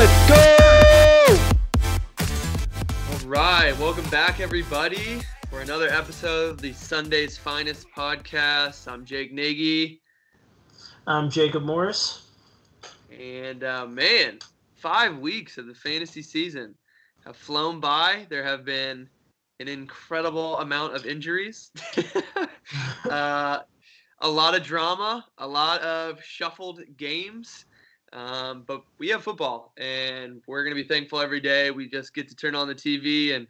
Let's go! All right, welcome back, everybody, for another episode of the Sunday's Finest podcast. I'm Jake Nagy. I'm Jacob Morris. And, 5 weeks of the fantasy season have flown by. There have been an incredible amount of injuries. A lot of drama, a lot of shuffled games, but we have football, and we're going to be thankful every day. We just get to turn on the TV and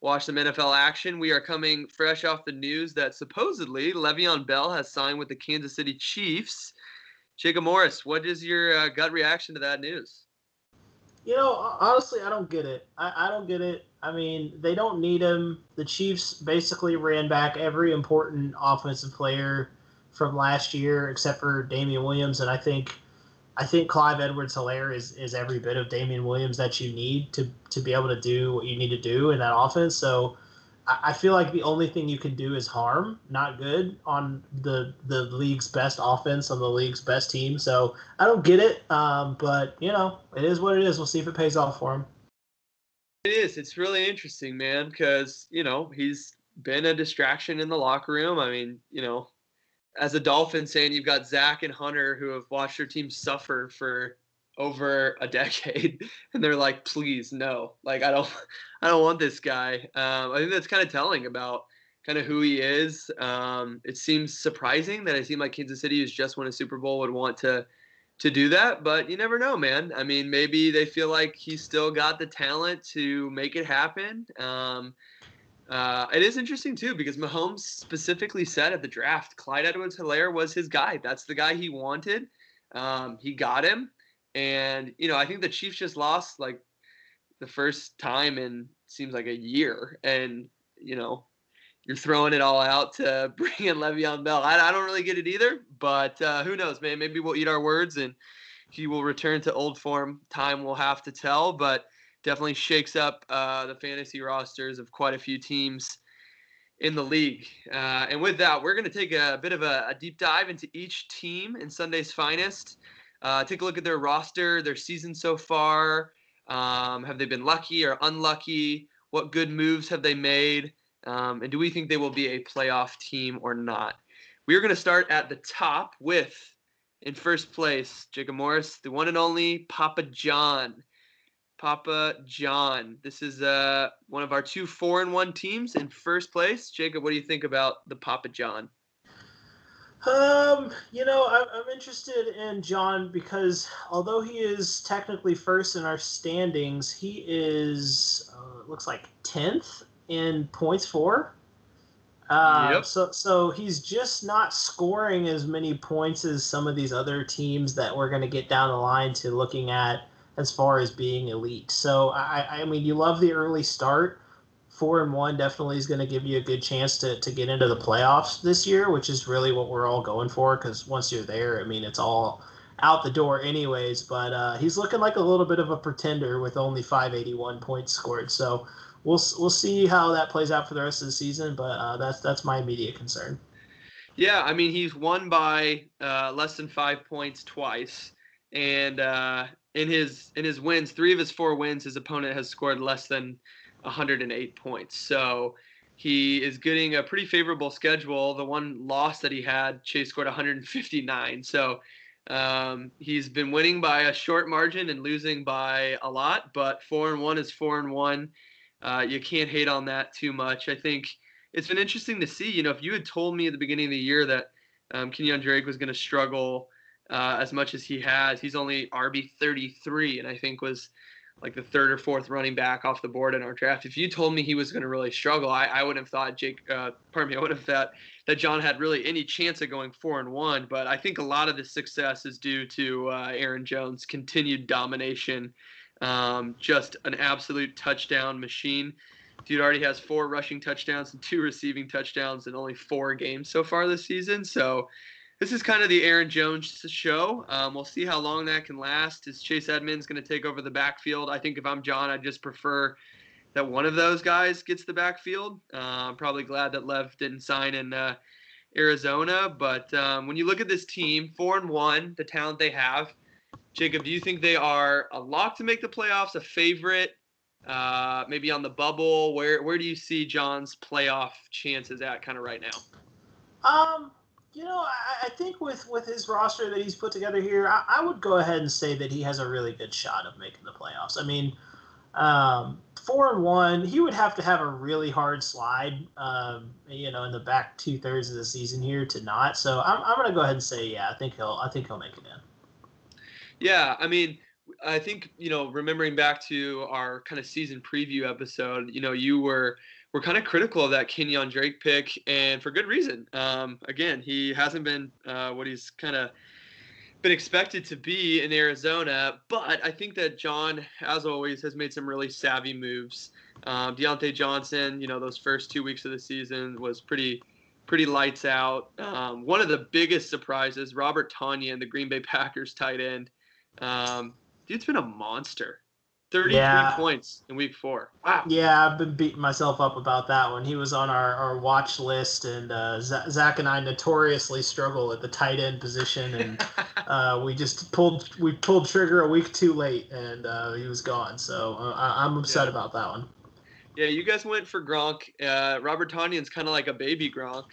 watch some NFL action. We are coming fresh off the news that supposedly Le'Veon Bell has signed with the Kansas City Chiefs. Jacob Morris, what is your gut reaction to that news? You know, honestly, I don't get it. I don't get it. I mean, they don't need him. The Chiefs basically ran back every important offensive player from last year, except for Damian Williams, and I think Clyde Edwards-Helaire is every bit of Damian Williams that you need to be able to do what you need to do in that offense. So I feel like the only thing you can do is harm, not good, on the league's best offense, on the league's best team. So I don't get it, but, you know, it is what it is. We'll see if it pays off for him. It is. It's really interesting, man, because, you know, he's been a distraction in the locker room. I mean, you know, as a Dolphins fan, you've got Zach and Hunter who have watched their team suffer for over a decade, and they're like, please, no. Like, I don't want this guy. I think that's kind of telling about kind of who he is. It seems surprising that it seemed like Kansas City, who's just won a Super Bowl, would want to do that, but you never know, man. I mean, maybe they feel like he's still got the talent to make it happen. It is interesting, too, because Mahomes specifically said at the draft, Clyde Edwards-Helaire was his guy. That's the guy he wanted. He got him. And, you know, I think the Chiefs just lost, like, the first time in, seems like, a year. And, you know, you're throwing it all out to bring in Le'Veon Bell. I don't really get it either, but who knows, man. Maybe we'll eat our words and he will return to old form. Time will have to tell, but definitely shakes up the fantasy rosters of quite a few teams in the league. And with that, we're going to take a bit of a deep dive into each team in Sunday's Finest. Take a look at their roster, their season so far. Have they been lucky or unlucky? What good moves have they made? And do we think they will be a playoff team or not? We are going to start at the top with, in first place, Jacob Morris, the one and only Papa John. This is one of our two 4-1 teams in first place. Jacob, what do you think about the Papa John? You know, I'm interested in John because although he is technically first in our standings, he is looks like 10th in points for. Yep. So he's just not scoring as many points as some of these other teams that we're going to get down the line to looking at as far as being elite. So, I mean, you love the early start. 4-1 definitely is going to give you a good chance to get into the playoffs this year, which is really what we're all going for, because once you're there, I mean, it's all out the door anyways. But he's looking like a little bit of a pretender with only 581 points scored. So we'll see how that plays out for the rest of the season, but that's my immediate concern. Yeah, I mean, he's won by less than 5 points twice. And in his wins, three of his 4 wins, his opponent has scored less than 108 points. So he is getting a pretty favorable schedule. The one loss that he had, Chase scored 159. So he's been winning by a short margin and losing by a lot, but 4-1 is 4-1. You can't hate on that too much. I think it's been interesting to see. You know, if you had told me at the beginning of the year that Kenyan Drake was going to struggle as much as he has, he's only RB 33, and I think was like the third or fourth running back off the board in our draft. If you told me he was going to really struggle, I would have thought I would have thought that John had really any chance of going 4-1. But I think a lot of the success is due to Aaron Jones' continued domination, just an absolute touchdown machine. Dude already has 4 rushing touchdowns and 2 receiving touchdowns in only 4 games so far this season. So this is kind of the Aaron Jones show. We'll see how long that can last. Is Chase Edmonds going to take over the backfield? I think if I'm John, I'd just prefer that one of those guys gets the backfield. I'm probably glad that Lev didn't sign in Arizona. But when you look at this team, 4-1, the talent they have, Jacob, do you think they are a lock to make the playoffs, a favorite, maybe on the bubble? Where do you see John's playoff chances at kind of right now? You know, I think with his roster that he's put together here, I would go ahead and say that he has a really good shot of making the playoffs. I mean, 4-1, he would have to have a really hard slide, you know, in the back 2/3 of the season here to not. So I'm going to go ahead and say, yeah, I think he'll make it in. Yeah, I mean, I think, you know, remembering back to our kind of season preview episode, you know, you were kind of critical of that Kenyan Drake pick, and for good reason. Again, he hasn't been what he's kind of been expected to be in Arizona, but I think that John, as always, has made some really savvy moves. Deontay Johnson, you know, those first 2 weeks of the season was pretty lights out. One of the biggest surprises, Robert Tonyan, the Green Bay Packers tight end. Dude's been a monster. 33 points in week 4. Wow. Yeah, I've been beating myself up about that one. He was on our watch list, and Zach and I notoriously struggle at the tight end position, and we pulled trigger a week too late, and he was gone. So I'm upset about that one. Yeah, you guys went for Gronk. Robert Tonyan's kind of like a baby Gronk.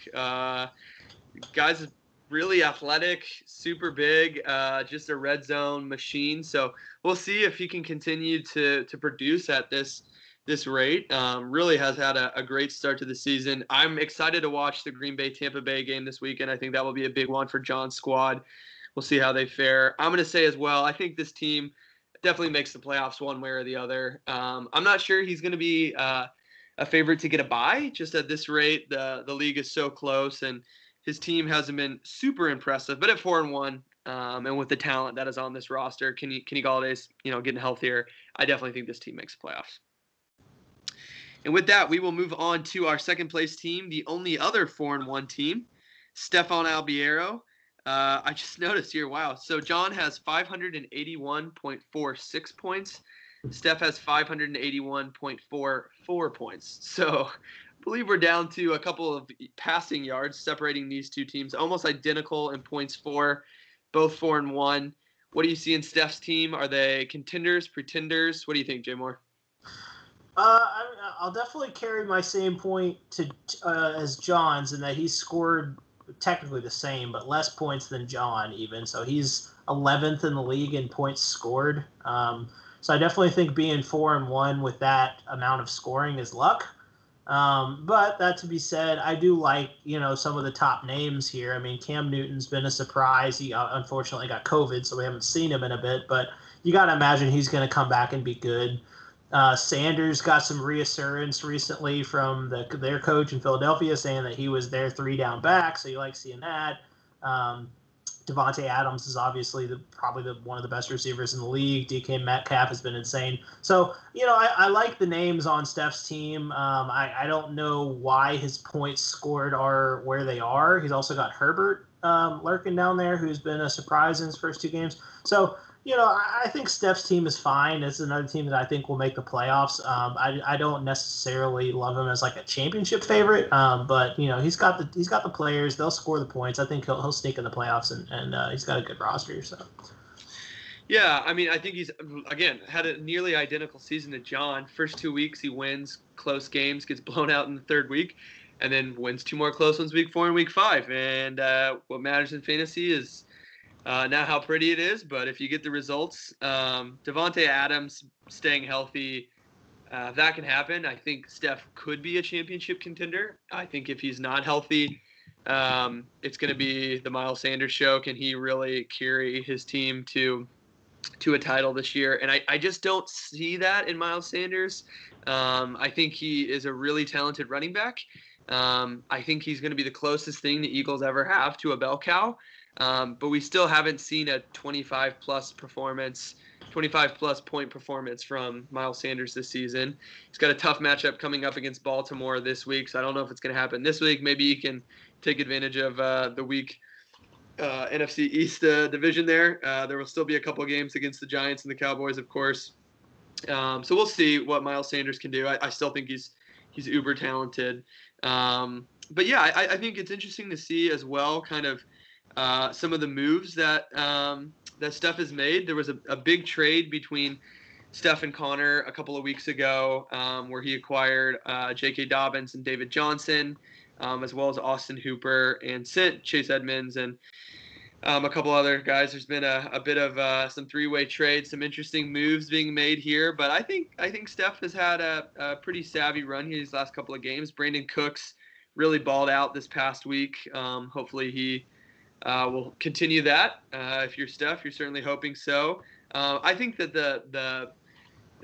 Guys. Really athletic, super big, just a red zone machine. So we'll see if he can continue to produce at this rate. Really has had a great start to the season. I'm excited to watch the Green Bay-Tampa Bay game this weekend. I think that will be a big one for John's squad. We'll see how they fare. I'm going to say as well, I think this team definitely makes the playoffs one way or the other. I'm not sure he's going to be a favorite to get a bye. Just at this rate, the league is so close, and his team hasn't been super impressive, but at 4-1, and with the talent that is on this roster, Kenny Galladay's, you know, getting healthier, I definitely think this team makes the playoffs. And with that, we will move on to our second place team, the only other 4-1 team, Stefan Albiero. I just noticed here, wow. So John has 581.46 points. Steph has 581.44 points. So I believe we're down to a couple of passing yards separating these two teams, almost identical in points for, both 4-1. What do you see in Steph's team? Are they contenders, pretenders? What do you think, Jay Moore? I'll definitely carry my same point to as John's, in that he scored technically the same, but less points than John even. So he's 11th in the league in points scored. So I definitely think being 4-1 with that amount of scoring is luck. But that to be said, I do like, you know, some of the top names here. I mean, Cam Newton's been a surprise. He unfortunately got COVID, so we haven't seen him in a bit, but you got to imagine he's going to come back and be good. Sanders got some reassurance recently from their coach in Philadelphia saying that he was their 3 down back. So you like seeing that. Davante Adams is obviously probably one of the best receivers in the league. DK Metcalf has been insane. So, you know, I like the names on Steph's team. I don't know why his points scored are where they are. He's also got Herbert lurking down there, who's been a surprise in his first 2 games. So, you know, I think Steph's team is fine. It's another team that I think will make the playoffs. I don't necessarily love him as like a championship favorite, but you know, he's got the players. They'll score the points. I think he'll sneak in the playoffs, and he's got a good roster. So, yeah, I mean, I think he's again had a nearly identical season to John. First 2 weeks he wins close games, gets blown out in the 3rd week, and then wins 2 more close ones, week 4 and week 5. And what matters in fantasy is not how pretty it is, but if you get the results, Davante Adams staying healthy, that can happen. I think Steph could be a championship contender. I think if he's not healthy, it's going to be the Miles Sanders show. Can he really carry his team to a title this year? And I just don't see that in Miles Sanders. I think he is a really talented running back. I think he's going to be the closest thing the Eagles ever have to a bell cow. But we still haven't seen a 25-plus point performance from Miles Sanders this season. He's got a tough matchup coming up against Baltimore this week, so I don't know if it's going to happen this week. Maybe he can take advantage of the weak NFC East division there. There will still be a couple of games against the Giants and the Cowboys, of course. So we'll see what Miles Sanders can do. I still think he's uber talented. But, yeah, I think it's interesting to see as well kind of some of the moves that that Steph has made. There was a big trade between Steph and Connor a couple of weeks ago where he acquired J.K. Dobbins and David Johnson, as well as Austin Hooper, and sent Chase Edmonds and a couple other guys. There's been a bit of some three-way trades, some interesting moves being made here. But I think Steph has had a pretty savvy run here these last couple of games. Brandon Cooks really balled out this past week. Hopefully he will continue that. If you're Steph, you're certainly hoping so. I think that the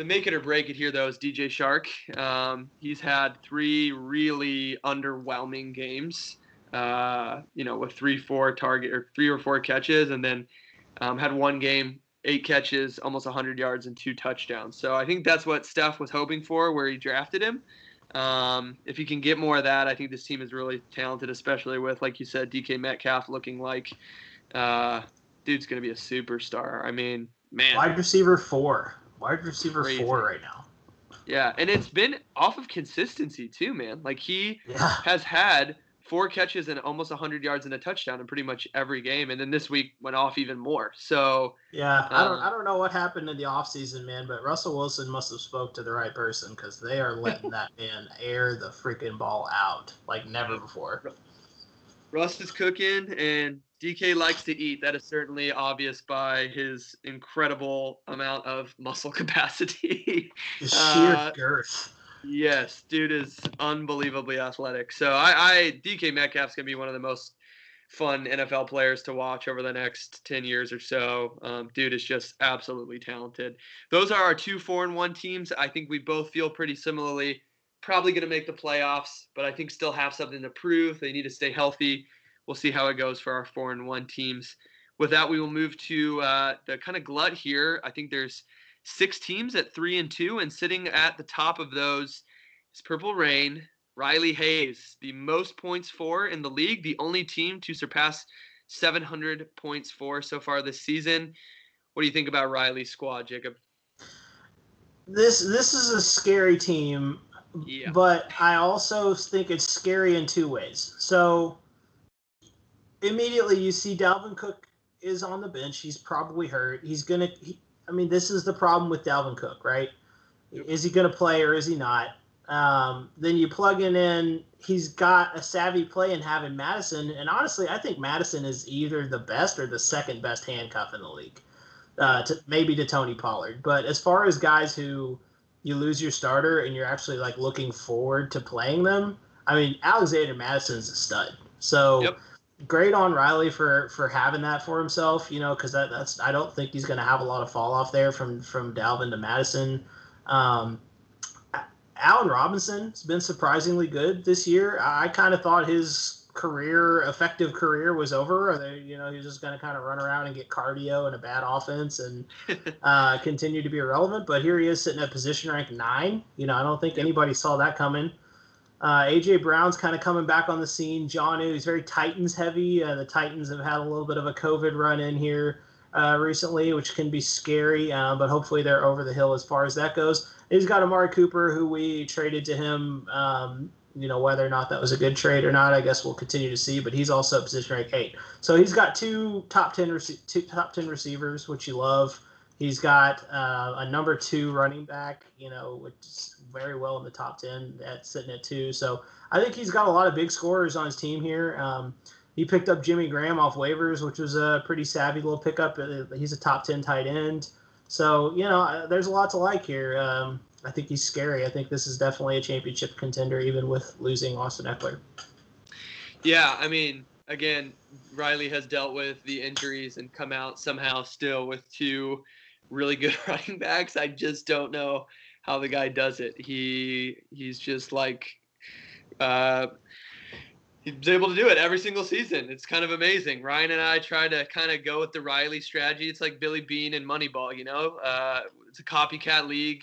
make it or break it here, though, is DJ Shark. He's had three really underwhelming games, with three or four catches, and then had one game, 8 catches, almost 100 yards, and 2 touchdowns. So I think that's what Steph was hoping for where he drafted him. If he can get more of that, I think this team is really talented, especially with, like you said, DK Metcalf looking like dude's going to be a superstar. I mean, man. Wide receiver four right now. Yeah, and it's been off of consistency too, man. Like he has had 4 catches and almost 100 yards and a touchdown in pretty much every game, and then this week went off even more. So yeah, I don't know what happened in the offseason, man, but Russell Wilson must have spoke to the right person because they are letting that man air the freaking ball out like never before. Russ is cooking, and DK likes to eat. That is certainly obvious by his incredible amount of muscle capacity. His sheer girth. Yes, dude is unbelievably athletic. So DK Metcalf's going to be one of the most fun NFL players to watch over the next 10 years or so. Dude is just absolutely talented. Those are our 2 4-1 teams. I think we both feel pretty similarly. Probably going to make the playoffs, but I think still have something to prove. They need to stay healthy. We'll see how it goes for our 4-1 teams. With that, we will move to the kind of glut here. I think there's 6 teams at 3-2, and sitting at the top of those is Purple Rain, Riley Hayes, the most points for in the league, the only team to surpass 700 points for so far this season. What do you think about Riley's squad, Jacob? This is a scary team, yeah. But I also think it's scary in 2 ways. So immediately you see Dalvin Cook is on the bench. He's probably hurt. This is the problem with Dalvin Cook, right? Is he going to play or is he not? Then you plug in, he's got a savvy play in having Madison. And honestly, I think Madison is either the best or the second best handcuff in the league, maybe to Tony Pollard. But as far as guys who you lose your starter and you're actually like looking forward to playing them, I mean, Alexander Mattison's a stud. So yep. Great on Riley for having that for himself, because that's I don't think he's going to have a lot of fall off there from Dalvin to Madison. Allen Robinson has been surprisingly good this year. I kind of thought his effective career was over. He was just going to kind of run around and get cardio and a bad offense and continue to be irrelevant. But here he is sitting at position rank 9. I don't think anybody saw that coming. A.J. Brown's kind of coming back on the scene. Jonnu, he's very Titans heavy. The Titans have had a little bit of a COVID run in here recently, which can be scary, but hopefully they're over the hill as far as that goes. He's got Amari Cooper, who we traded to him. Whether or not that was a good trade or not, I guess we'll continue to see, but he's also at position rank 8. So he's got two top 10 receivers, which you love. He's got a number 2 running back, which is very well in the top 10 sitting at 2. So I think he's got a lot of big scorers on his team here. He picked up Jimmy Graham off waivers, which was a pretty savvy little pickup. He's a top 10 tight end. So, there's a lot to like here. I think he's scary. I think this is definitely a championship contender, even with losing Austin Eckler. Yeah, again, Riley has dealt with the injuries and come out somehow still with 2 really good running backs. I just don't know how the guy does it. He's just like he's able to do it every single season. It's kind of amazing. Ryan and I try to kind of go with the Riley strategy. It's like Billy Beane and Moneyball, it's a copycat league.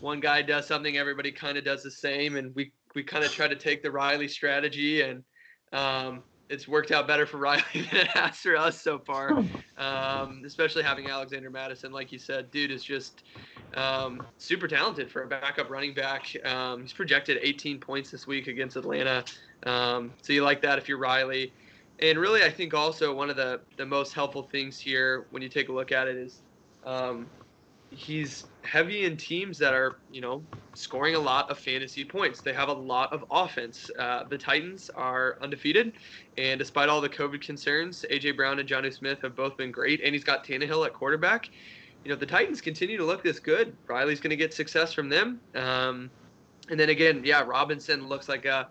One guy does something, everybody kind of does the same, and we kind of try to take the Riley strategy, and it's worked out better for Riley than it has for us so far, especially having Alexander Mattison. Like you said, dude is just super talented for a backup running back. He's projected 18 points this week against Atlanta. So you like that if you're Riley. And really, I think also one of the most helpful things here when you take a look at it is he's heavy in teams that are, you know, scoring a lot of fantasy points. They have a lot of offense. The Titans are undefeated, and despite all the COVID concerns, A.J. Brown and Jonnu Smith have both been great, and he's got Tannehill at quarterback. You know, if the Titans continue to look this good, Riley's going to get success from them. And then again, yeah, Robinson looks like a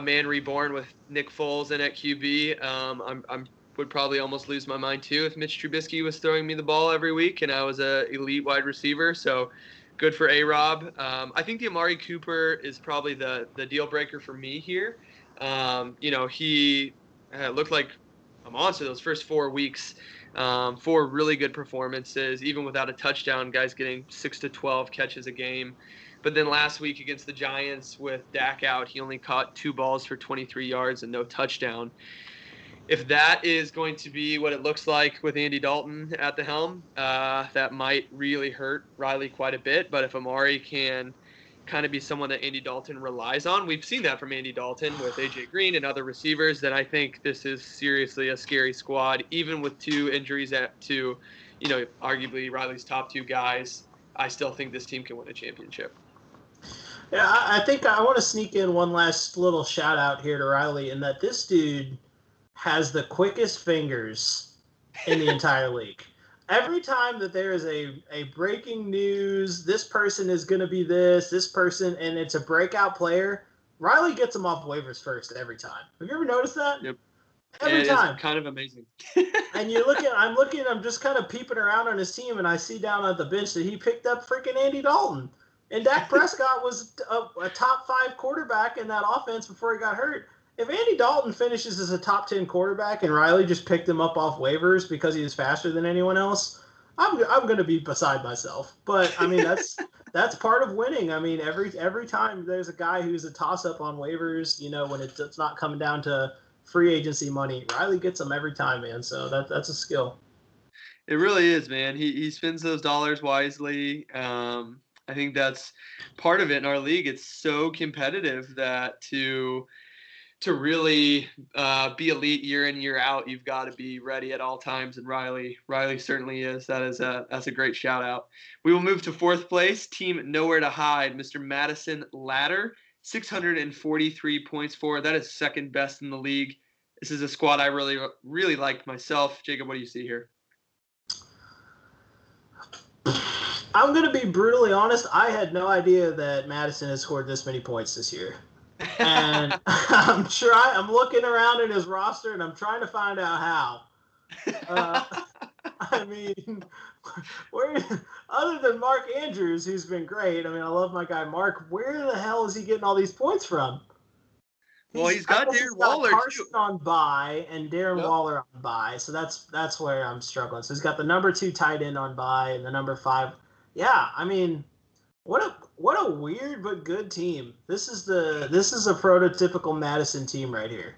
man reborn with Nick Foles in at QB. I would probably almost lose my mind too if Mitch Trubisky was throwing me the ball every week and I was an elite wide receiver. So good for A-Rob. I think the Amari Cooper is probably the deal breaker for me here. You know, he looked like a monster those first 4 weeks. Four really good performances, even without a touchdown, guys getting 6 to 12 catches a game. But then last week against the Giants with Dak out, he only caught 2 balls for 23 yards and no touchdown. If that is going to be what it looks like with Andy Dalton at the helm, that might really hurt Riley quite a bit. But if Amari can kind of be someone that Andy Dalton relies on, we've seen that from Andy Dalton with A.J. Green and other receivers, then I think this is seriously a scary squad, even with 2 injuries at to, you know, arguably Riley's top 2 guys. I still think this team can win a championship. Yeah, I think I want to sneak in one last little shout out here to Riley, in that this dude has the quickest fingers in the entire league. Every time that there is a breaking news, this person is going to be this person, and it's a breakout player, Riley gets them off waivers first every time. Have you ever noticed that? Yep. Every time. It's kind of amazing. And you look at, I'm just kind of peeping around on his team, and I see down at the bench that he picked up freaking Andy Dalton. And Dak Prescott was a top 5 quarterback in that offense before he got hurt. If Andy Dalton finishes as a top 10 quarterback and Riley just picked him up off waivers because he was faster than anyone else, I'm going to be beside myself. But I mean, that's part of winning. I mean, every time there's a guy who's a toss up on waivers, you know, when it's not coming down to free agency money, Riley gets them every time, man. So that's a skill. It really is, man. He spends those dollars wisely. I think that's part of it in our league. It's so competitive that to really be elite year in, year out, you've got to be ready at all times. And Riley certainly is. That's a great shout out. We will move to 4th place, team nowhere to hide, Mr. Madison Ladder, 643 points for. That is 2nd best in the league. This is a squad I really, really liked myself. Jacob, what do you see here? I'm going to be brutally honest. I had no idea that Madison has scored this many points this year. And I'm looking around at his roster, and I'm trying to find out how. I mean, other than Mark Andrews, who's been great, I mean, I love my guy Mark, where the hell is he getting all these points from? Well, he's got Darren Waller, Carson too. On bye, and Darren Waller on bye, so that's where I'm struggling. So he's got the number 2 tight end on bye and the number 5. Yeah, I mean, what a weird but good team. This is a prototypical Madison team right here.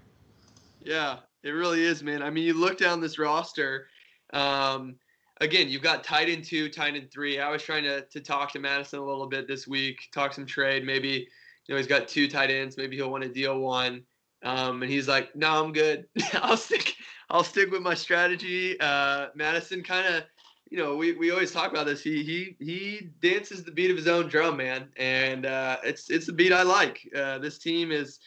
Yeah, it really is, man. I mean, you look down this roster. Again, you've got tight end 2, tight end 3. I was trying to talk to Madison a little bit this week, talk some trade, maybe. You know, he's got 2 tight ends. Maybe he'll want to deal one. And he's like, no, I'm good. I'll stick with my strategy. Madison kind of, you know, we always talk about this. He dances the beat of his own drum, man. And it's the beat I like. This team is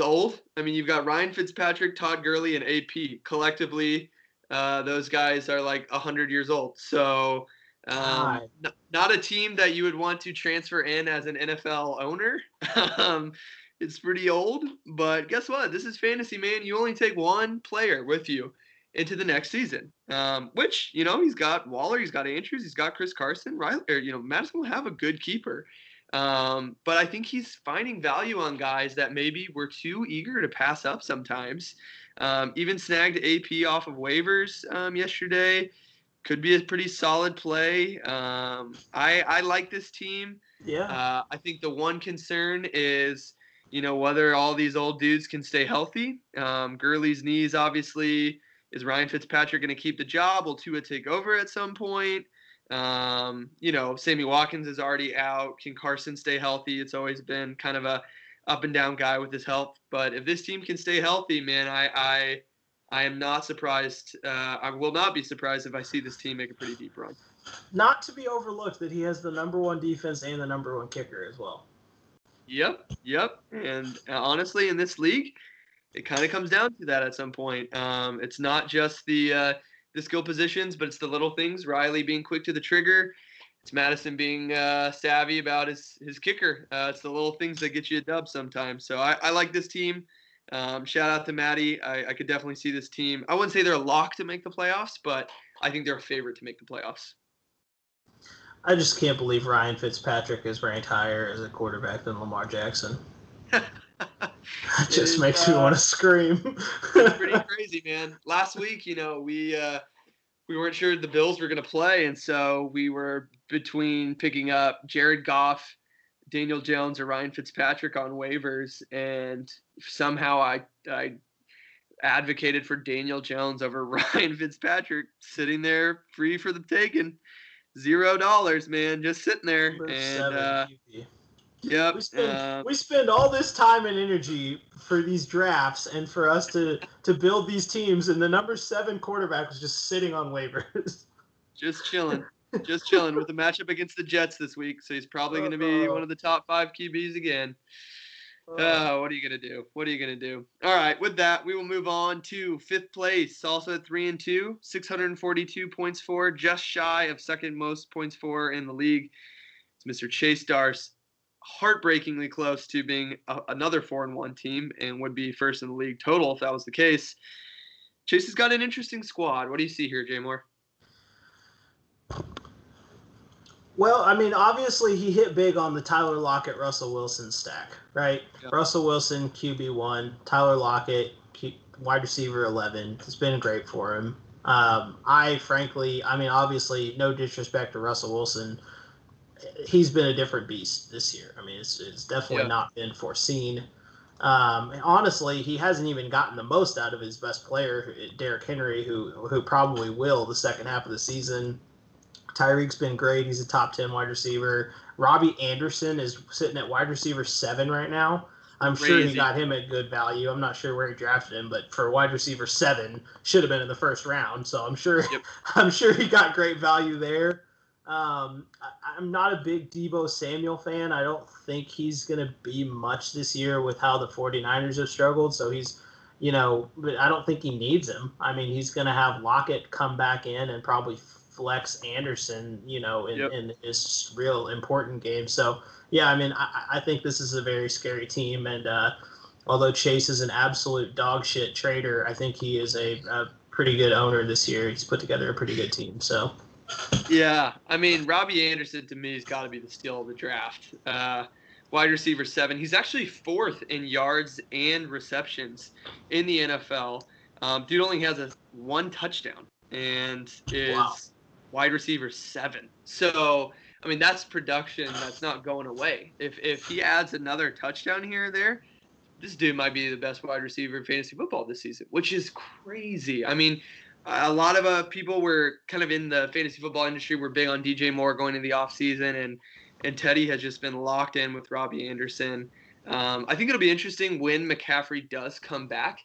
old. I mean, you've got Ryan Fitzpatrick, Todd Gurley, and AP. Collectively, those guys are like 100 years old. So not a team that you would want to transfer in as an NFL owner. It's pretty old, but guess what? This is fantasy, man. You only take one player with you into the next season, which, you know, he's got Waller, he's got Andrews, he's got Chris Carson, right? Or, you know, Madison will have a good keeper. But I think he's finding value on guys that maybe were too eager to pass up sometimes. Even snagged AP off of waivers yesterday. Could be a pretty solid play. I like this team. Yeah. I think the one concern is, you know, whether all these old dudes can stay healthy. Gurley's knees, obviously. Is Ryan Fitzpatrick going to keep the job? Will Tua take over at some point? You know, Sammy Watkins is already out. Can Carson stay healthy? It's always been kind of a up and down guy with his health. But if this team can stay healthy, man, I I am not surprised. I will not be surprised if I see this team make a pretty deep run. Not to be overlooked that he has the number one defense and the number one kicker as well. Yep. And honestly, in this league, it kind of comes down to that at some point. It's not just the skill positions, but it's the little things. Riley being quick to the trigger. It's Madison being savvy about his kicker. It's the little things that get you a dub sometimes. So I like this team. Shout out to Maddie. I could definitely see this team. I wouldn't say they're a lock to make the playoffs, but I think they're a favorite to make the playoffs. I just can't believe Ryan Fitzpatrick is ranked higher as a quarterback than Lamar Jackson. That just makes me want to scream. It's pretty crazy, man. Last week, we weren't sure the Bills were going to play, and so we were between picking up Jared Goff, Daniel Jones, or Ryan Fitzpatrick on waivers, and somehow I advocated for Daniel Jones over Ryan Fitzpatrick, sitting there free for the taking. $0, man, just sitting there. Yep. We spend all this time and energy for these drafts and for us to build these teams, and the number 7 quarterback was just sitting on waivers. Just chilling with the matchup against the Jets this week, so he's probably going to be one of the top 5 QBs again. What are you going to do? All right, with that, we will move on to 5th place, also at 3-2, 642 points for, just shy of second most points for in the league. It's Mr. Chase Darce, heartbreakingly close to being another 4-1 team and would be first in the league total if that was the case. Chase has got an interesting squad. What do you see here, Jay Moore? Well, I mean, obviously he hit big on the Tyler Lockett, Russell Wilson stack, right? Yeah. Russell Wilson, QB1, Tyler Lockett, wide receiver 11. It's been great for him. Obviously, no disrespect to Russell Wilson. He's been a different beast this year. I mean, it's definitely not been foreseen. And honestly, he hasn't even gotten the most out of his best player, Derrick Henry, who probably will the second half of the season. Tyreek's been great. He's a top 10 wide receiver. Robbie Anderson is sitting at wide receiver 7 right now. I'm sure he got him at good value. I'm not sure where he drafted him, but for wide receiver 7, should have been in the first round. So I'm sure he got great value there. I'm not a big Deebo Samuel fan. I don't think he's going to be much this year with how the 49ers have struggled. So he's, but I don't think he needs him. I mean, he's going to have Lockett come back in and probably flex Anderson, in this real important game. So, I think this is a very scary team. And although Chase is an absolute dog shit trader, I think he is a pretty good owner this year. He's put together a pretty good team. So, yeah, I mean, Robbie Anderson to me has got to be the steal of the draft. Wide receiver 7. He's actually 4th in yards and receptions in the NFL. Dude only has one touchdown and is wide receiver 7. So, I mean, that's production that's not going away. If he adds another touchdown here or there, this dude might be the best wide receiver in fantasy football this season, which is crazy. I mean, a lot of people were kind of in the fantasy football industry were big on DJ Moore going into the offseason, and Teddy has just been locked in with Robbie Anderson. I think it'll be interesting when McCaffrey does come back.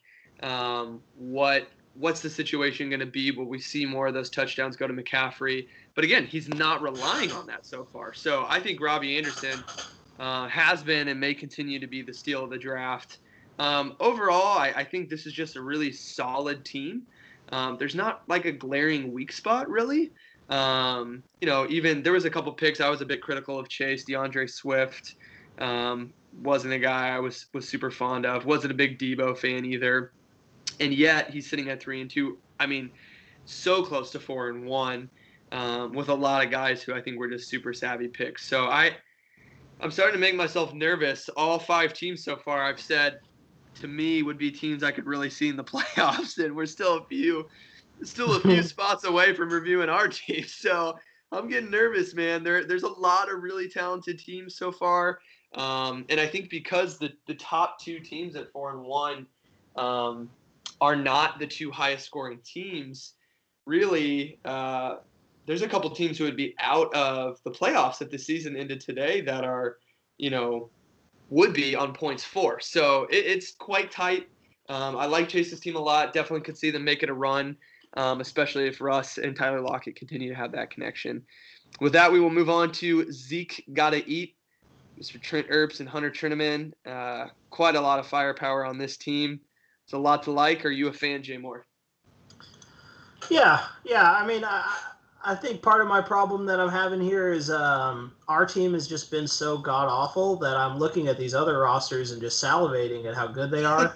What's the situation going to be? Will we see more of those touchdowns go to McCaffrey? But again, he's not relying on that so far. So I think Robbie Anderson has been and may continue to be the steal of the draft. Overall, I think this is just a really solid team. There's not like a glaring weak spot, really. Even there was a couple picks I was a bit critical of Chase. DeAndre Swift wasn't a guy I was super fond of. Wasn't a big Deebo fan either. And yet he's sitting at 3-2. I mean, so close to 4-1 with a lot of guys who I think were just super savvy picks. So I'm starting to make myself nervous. All 5 teams so far I've said to me would be teams I could really see in the playoffs, and we're still a few spots away from reviewing our team. So I'm getting nervous, man. There's a lot of really talented teams so far, and I think because the top 2 teams at 4-1. Are not the 2 highest scoring teams. Really, there's a couple teams who would be out of the playoffs if the season ended today that are, would be on points for. So it's quite tight. I like Chase's team a lot. Definitely could see them making a run, especially if Russ and Tyler Lockett continue to have that connection. With that, we will move on to Zeke Gotta Eat, Mr. Trent Earps and Hunter Trineman. Quite a lot of firepower on this team. It's a lot to like. Are you a fan, Jay Moore? Yeah. I mean, I think part of my problem that I'm having here is our team has just been so god-awful that I'm looking at these other rosters and just salivating at how good they are.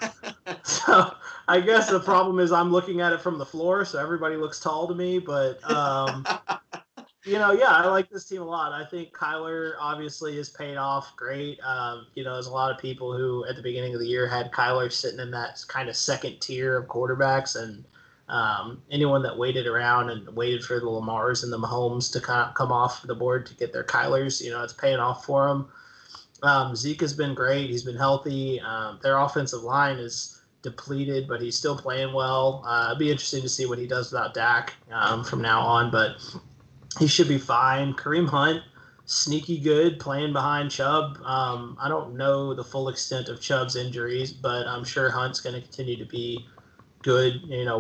So I guess the problem is I'm looking at it from the floor, so everybody looks tall to me. But, I like this team a lot. I think Kyler obviously has paid off great. There's a lot of people who at the beginning of the year had Kyler sitting in that kind of second tier of quarterbacks, and anyone that waited around and waited for the Lamars and the Mahomes to kind of come off the board to get their Kylers, it's paying off for them. Zeke has been great. He's been healthy. Their offensive line is depleted, but he's still playing well. It'd be interesting to see what he does without Dak from now on, but he should be fine. Kareem Hunt, sneaky good, playing behind Chubb. I don't know the full extent of Chubb's injuries, but I'm sure Hunt's going to continue to be good,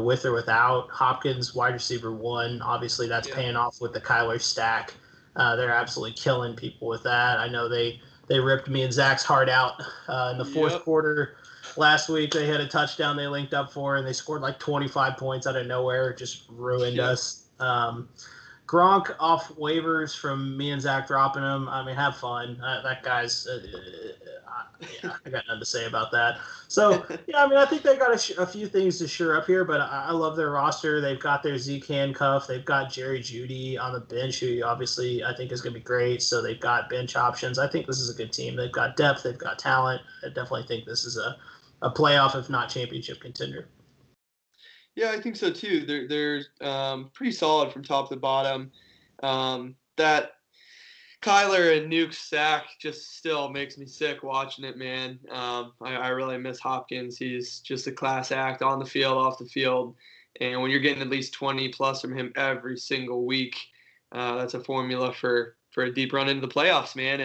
with or without. Hopkins, wide receiver one, obviously that's paying off with the Kyler stack. They're absolutely killing people with that. I know they ripped me and Zach's heart out in the fourth quarter last week. They had a touchdown they linked up for, and they scored like 25 points out of nowhere. It just ruined us. Gronk off waivers from me and Zach dropping him. I mean, have fun. That guy's I got nothing to say about that. So, I think they got a few things to shore up here, but I love their roster. They've got their Zeke handcuff. They've got Jerry Jeudy on the bench, who obviously I think is going to be great. So they've got bench options. I think this is a good team. They've got depth. They've got talent. I definitely think this is a playoff, if not championship, contender. Yeah, I think so too. They're pretty solid from top to bottom. That Kyler and Nuke's sack just still makes me sick watching it, man. I really miss Hopkins. He's just a class act on the field, off the field. And when you're getting at least 20 plus from him every single week, that's a formula for a deep run into the playoffs, man.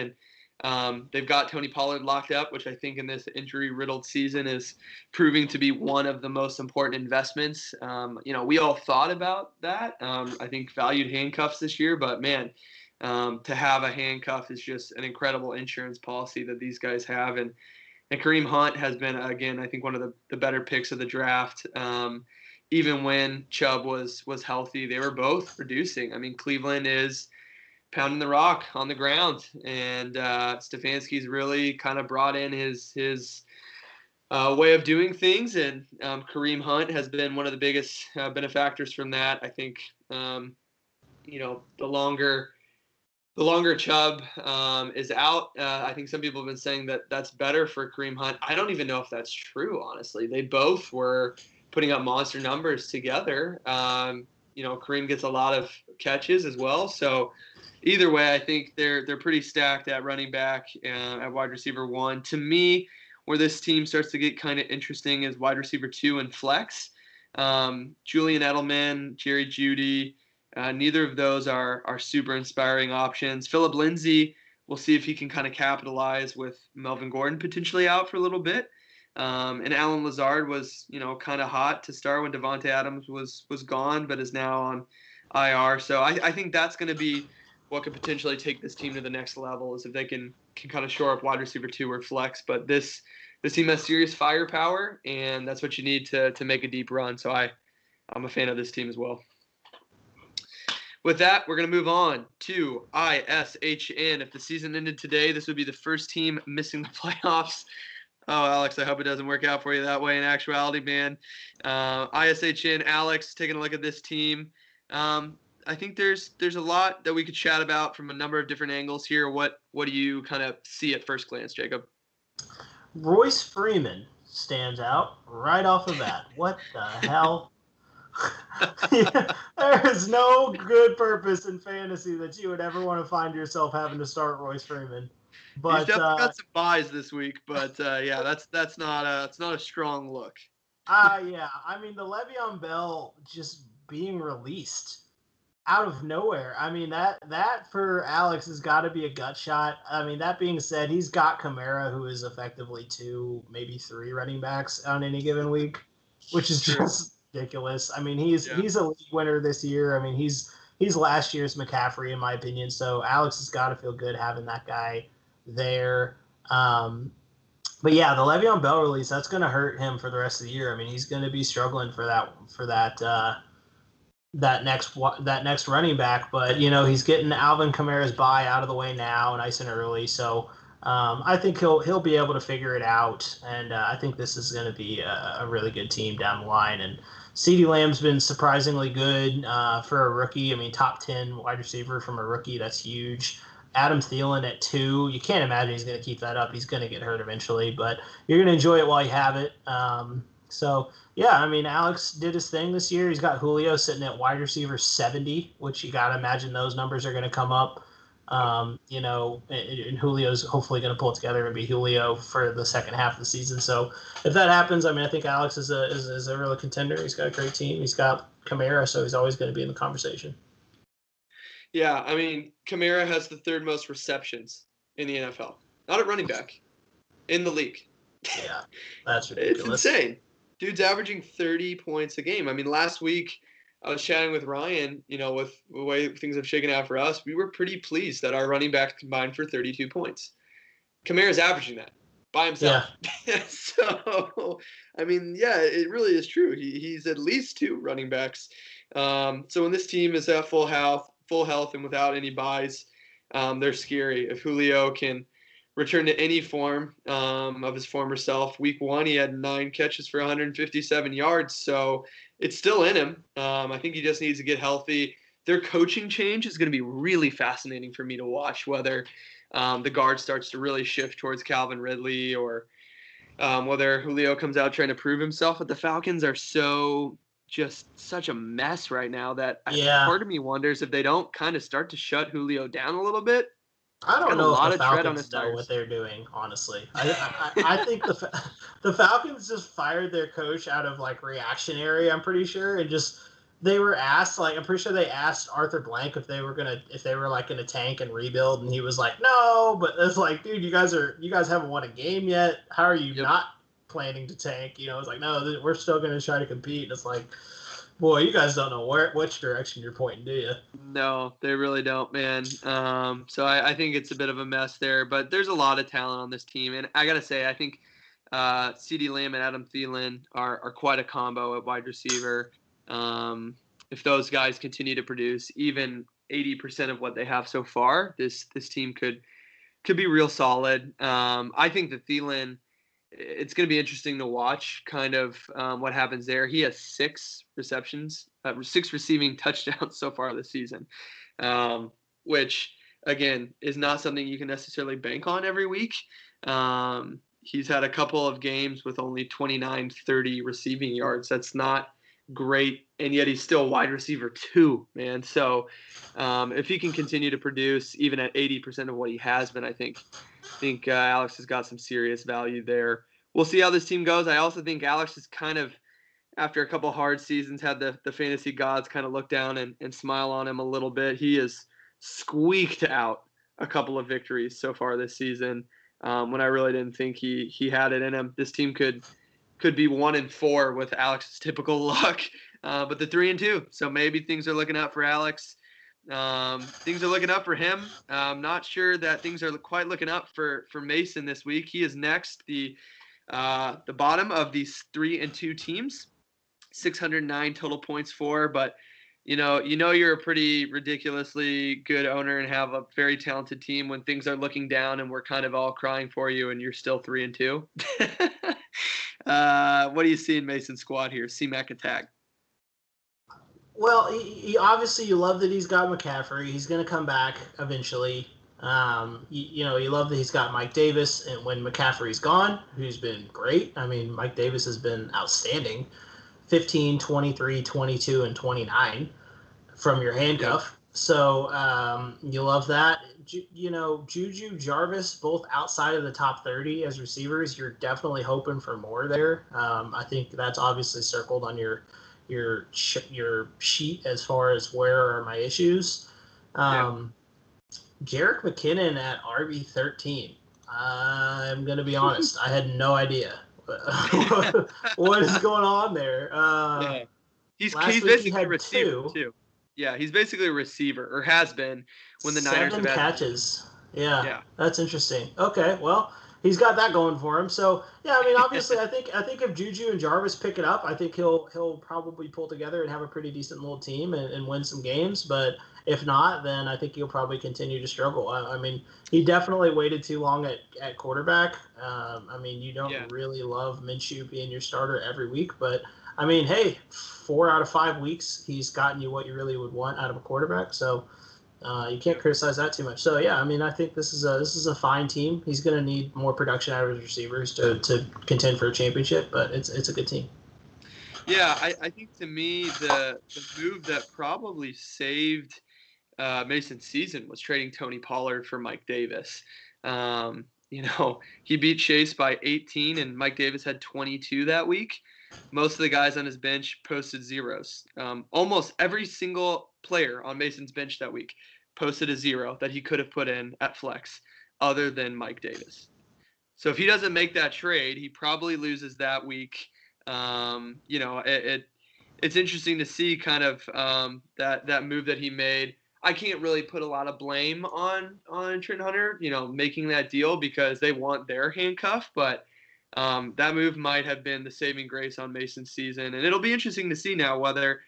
And they've got Tony Pollard locked up, which I think in this injury-riddled season is proving to be one of the most important investments. We all thought about that. I think valued handcuffs this year, but, man, to have a handcuff is just an incredible insurance policy that these guys have. And Kareem Hunt has been, again, I think one of the better picks of the draft. Even when Chubb was healthy, they were both producing. I mean, Cleveland is – pounding the rock on the ground, and Stefanski's really kind of brought in his way of doing things, and Kareem Hunt has been one of the biggest benefactors from that. I think the longer Chubb is out, I think some people have been saying that that's better for Kareem Hunt. I don't even know if that's true, honestly. They both were putting up monster numbers together. Kareem gets a lot of catches as well, so. Either way, I think they're pretty stacked at running back, at wide receiver one. To me, where this team starts to get kind of interesting is wide receiver two and flex. Julian Edelman, Jerry Jeudy, neither of those are super inspiring options. Phillip Lindsay, we'll see if he can kind of capitalize with Melvin Gordon potentially out for a little bit. And Allen Lazard was, kind of hot to start when Davante Adams was gone, but is now on IR. So I think that's going to be what could potentially take this team to the next level is if they can kind of shore up wide receiver two or flex. But this team has serious firepower, and that's what you need to make a deep run. So I'm a fan of this team as well. With that, we're going to move on to ISHN. If the season ended today, this would be the first team missing the playoffs. Oh, Alex, I hope it doesn't work out for you that way in actuality, man. ISHN, Alex, taking a look at this team. I think there's a lot that we could chat about from a number of different angles here. What do you kind of see at first glance, Jacob? Royce Freeman stands out right off the bat. What the hell? There is no good purpose in fantasy that you would ever want to find yourself having to start Royce Freeman. But he's definitely got some buys this week, but that's not a strong look. The Le'Veon Bell just being released out of nowhere. I mean, that for Alex has got to be a gut shot. I mean, that being said, he's got Kamara, who is effectively 2, maybe 3 running backs on any given week, which is just ridiculous. I mean, he's a league winner this year. I mean, he's last year's McCaffrey, in my opinion. So Alex has got to feel good having that guy there. But yeah, the Le'Veon Bell release, that's going to hurt him for the rest of the year. I mean, he's going to be struggling for that next running back, but you know, he's getting Alvin Kamara's bye out of the way now, nice and early. So I think he'll be able to figure it out, and I think this is going to be a really good team down the line. And CeeDee Lamb's been surprisingly good for a rookie. I mean, top 10 wide receiver from a rookie, that's huge. Adam Thielen at 2, you can't imagine he's going to keep that up. He's going to get hurt eventually, but you're going to enjoy it while you have it. So, yeah, I mean, Alex did his thing this year. He's got Julio sitting at wide receiver 70, which you got to imagine those numbers are going to come up. You know, and Julio's hopefully going to pull together and be Julio for the second half of the season. So if that happens, I mean, I think Alex is a real contender. He's got a great team. He's got Kamara, so he's always going to be in the conversation. Yeah, I mean, Kamara has the 3rd most receptions in the NFL. Not at running back. In the league. Yeah, that's ridiculous. It's insane. Dude's averaging 30 points a game. I mean, last week I was chatting with Ryan, you know, with the way things have shaken out for us, we were pretty pleased that our running back combined for 32 points. Kamara's averaging that by himself. Yeah. So, I mean, yeah, it really is true. He's at least 2 running backs. So when this team is at full health and without any buys, they're scary. If Julio can return to any form of his former self. Week 1, he had 9 catches for 157 yards, so it's still in him. I think he just needs to get healthy. Their coaching change is going to be really fascinating for me to watch, whether the guard starts to really shift towards Calvin Ridley or whether Julio comes out trying to prove himself. But the Falcons are such a mess right now that part of me wonders if they don't kind of start to shut Julio down a little bit. I don't know if the Falcons know what they're doing, honestly. I think the Falcons just fired their coach out of, like, reactionary, I'm pretty sure. And just they were asked, like, I'm pretty sure they asked Arthur Blank if they were going to tank and rebuild. And he was like, no. But it's like, dude, you guys haven't won a game yet. How are you not planning to tank? You know, it's like, no, we're still going to try to compete. And it's like, boy, you guys don't know which direction you're pointing, do you? No, they really don't, man. So I think it's a bit of a mess there. But there's a lot of talent on this team. And I got to say, I think CeeDee Lamb and Adam Thielen are quite a combo at wide receiver. If those guys continue to produce even 80% of what they have so far, this team could be real solid. I think that Thielen, it's going to be interesting to watch kind of what happens there. He has 6 receptions, 6 receiving touchdowns so far this season, which, again, is not something you can necessarily bank on every week. He's had a couple of games with only 29, 30 receiving yards. That's not great, and yet he's still wide receiver 2, man. So if he can continue to produce even at 80% of what he has been, I think Alex has got some serious value there. We'll see how this team goes. I also think Alex is kind of, after a couple hard seasons, had the fantasy gods kind of look down and smile on him a little bit. He has squeaked out a couple of victories so far this season when I really didn't think he had it in him. This team could be 1-4 with Alex's typical luck, but the 3-2. So maybe things are looking up for Alex. Things are looking up for him. I'm not sure that things are quite looking up for Mason this week. He is next, the bottom of these 3-2 teams, 609 total points for. But you know you're a pretty ridiculously good owner and have a very talented team when things are looking down and we're kind of all crying for you and you're still 3-2. What do you see in Mason's squad here? C-Mac attack. Well, he obviously, you love that he's got McCaffrey. He's going to come back eventually. You love that he's got Mike Davis. And when McCaffrey's gone, who's been great. I mean, Mike Davis has been outstanding. 15, 23, 22, and 29 from your handcuff. Yeah. So you love that. Juju, Jarvis, both outside of the top 30 as receivers. You're definitely hoping for more there. I think that's obviously circled on your your sheet as far as where are my issues. Jerick McKinnon at RB13. I'm going to be honest. I had no idea what is going on there. He's basically a receiver, too. Yeah, he's basically a receiver, or has been when the Niners have had catches. Yeah, that's interesting. Okay, well, he's got that going for him. So, yeah, I mean, obviously, I think if Juju and Jarvis pick it up, I think he'll probably pull together and have a pretty decent little team and win some games. But if not, then I think he'll probably continue to struggle. I mean, he definitely waited too long at quarterback. I mean, you don't really love Minshew being your starter every week, but I mean, hey, 4 out of 5 weeks, he's gotten you what you really would want out of a quarterback. So you can't criticize that too much. So, yeah, I mean, I think this is a fine team. He's going to need more production out of his receivers to contend for a championship, but it's a good team. Yeah, I think to me the move that probably saved Mason's season was trading Tony Pollard for Mike Davis. You know, he beat Chase by 18, and Mike Davis had 22 that week. Most of the guys on his bench posted zeros. Almost every single player on Mason's bench that week posted a zero that he could have put in at flex, other than Mike Davis. So if he doesn't make that trade, he probably loses that week. You know, it's interesting to see kind of that move that he made. I can't really put a lot of blame on Trent Hunter, you know, making that deal because they want their handcuff, but that move might have been the saving grace on Mason's season. And it'll be interesting to see now whether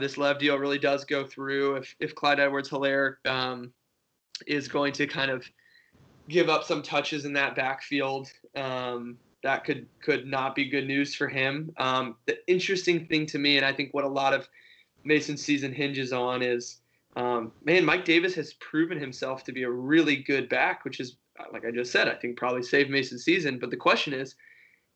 this Lev deal really does go through, if Clyde Edwards-Helaire is going to kind of give up some touches in that backfield. That could not be good news for him. The interesting thing to me, and I think what a lot of Mason's season hinges on, is, Mike Davis has proven himself to be a really good back, which is, like I just said, I think probably saved Mason's season. But the question is,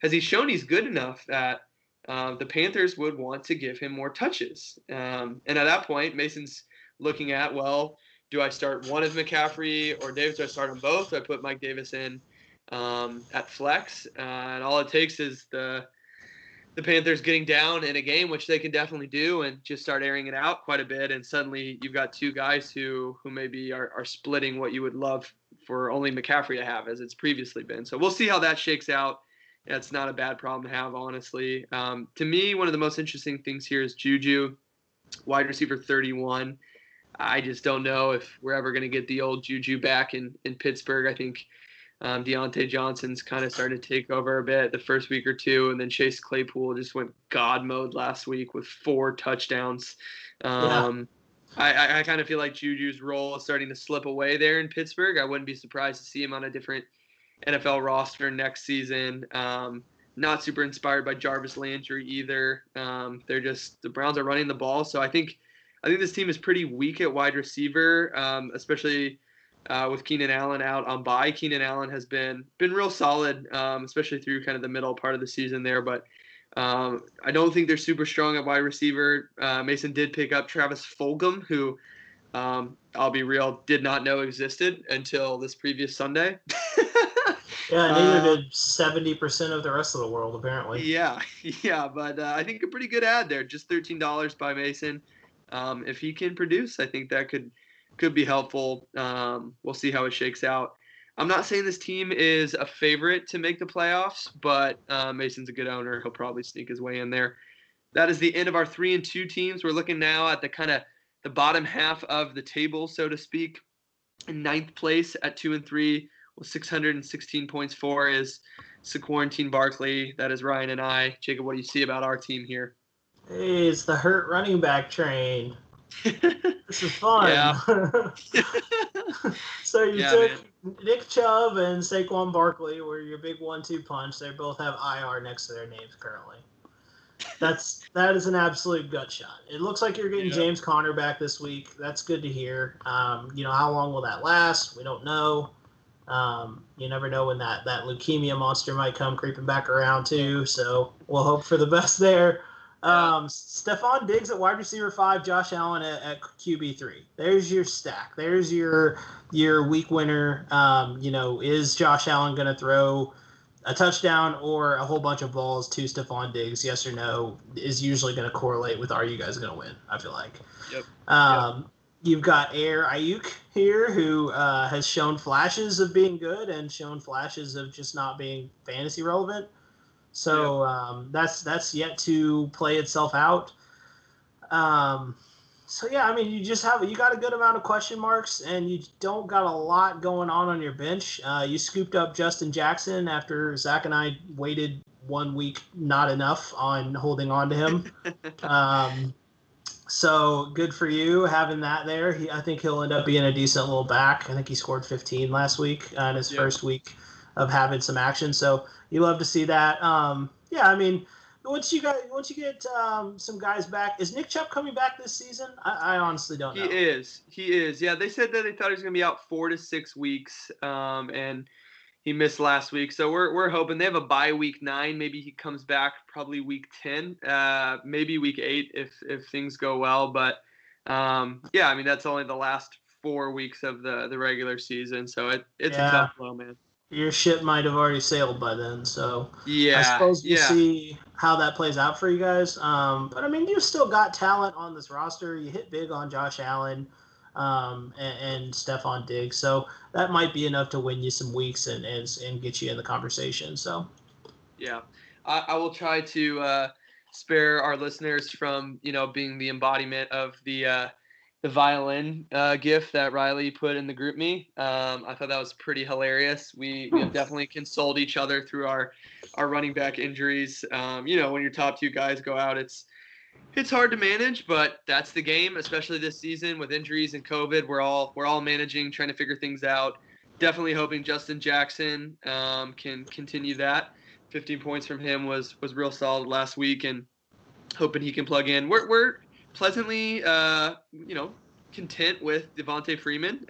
has he shown he's good enough that the Panthers would want to give him more touches? And at that point, Mason's looking at, well, do I start one of McCaffrey or Davis? Do I start them both? Do I put Mike Davis in at flex? And all it takes is the Panthers getting down in a game, which they can definitely do, and just start airing it out quite a bit. And suddenly you've got two guys who maybe are splitting what you would love for only McCaffrey to have, as it's previously been. So we'll see how that shakes out. That's not a bad problem to have, honestly. To me, one of the most interesting things here is Juju, wide receiver 31. I just don't know if we're ever going to get the old Juju back in Pittsburgh. I think Deontay Johnson's kind of started to take over a bit the first week or two, and then Chase Claypool just went God mode last week with 4 touchdowns. I kind of feel like Juju's role is starting to slip away there in Pittsburgh. I wouldn't be surprised to see him on a different NFL roster next season. Not super inspired by Jarvis Landry either. They're just, the Browns are running the ball, so I think this team is pretty weak at wide receiver, especially with Keenan Allen out on bye. Keenan Allen has been real solid, especially through kind of the middle part of the season there. But I don't think they're super strong at wide receiver. Mason did pick up Travis Fulgham, who I'll be real, did not know existed until this previous Sunday. Yeah, neither did 70% of the rest of the world, apparently. Yeah, but I think a pretty good ad there. Just $13 by Mason. If he can produce, I think that could be helpful. We'll see how it shakes out. I'm not saying this team is a favorite to make the playoffs, but Mason's a good owner. He'll probably sneak his way in there. That is the end of our 3 and 2 teams. We're looking now at the kind of the bottom half of the table, so to speak. In 9th place at 2 and 3 with 616 points for is Saquarantine Barkley. That is Ryan and I. Jacob, what do you see about our team here? Hey, it's the hurt running back train. This is fun. So you took Nick Chubb and Saquon Barkley were your big 1-2 punch. They both have IR next to their names currently. That is an absolute gut shot. It looks like you're getting James Conner back this week. That's good to hear. You know, how long will that last? We don't know. You never know when that leukemia monster might come creeping back around too. So we'll hope for the best there. Stephon Diggs at wide receiver 5, Josh Allen at QB 3. There's your stack. There's your week winner. You know, is Josh Allen going to throw a touchdown or a whole bunch of balls to Stephon Diggs, yes or no, is usually going to correlate with are you guys going to win, I feel like. Yep. You've got Air Ayuk here, who has shown flashes of being good and shown flashes of just not being fantasy relevant. So yep. That's yet to play itself out. So yeah, I mean, you got a good amount of question marks, and you don't got a lot going on your bench. You scooped up Justin Jackson after Zach and I waited 1 week, not enough on holding on to him. So good for you having that there. I think he'll end up being a decent little back. I think he scored 15 last week in his first week of having some action. So you love to see that. Yeah, I mean, once you get some guys back, is Nick Chubb coming back this season? I honestly don't know. He is. Yeah, they said that they thought he was going to be out 4 to 6 weeks, and he missed last week. So we're hoping they have a bye week 9. Maybe he comes back probably week 10, maybe week 8 if things go well. But yeah, I mean that's only the last 4 weeks of the regular season, so it's a tough blow, man. Your ship might have already sailed by then, so yeah, I suppose we'll see how that plays out for you guys. But I mean, you've still got talent on this roster. You hit big on Josh Allen and Stephon Diggs, so that might be enough to win you some weeks and get you in the conversation. So yeah, I will try to spare our listeners from being the embodiment of the violin gif that Riley put in the group me. I thought that was pretty hilarious. We have definitely consoled each other through our running back injuries. When your top two guys go out, it's hard to manage, but that's the game, especially this season with injuries and COVID. We're all managing, trying to figure things out. Definitely hoping Justin Jackson can continue that. 15 points from him was real solid last week, and hoping he can plug in. We're pleasantly, content with Devontae Freeman.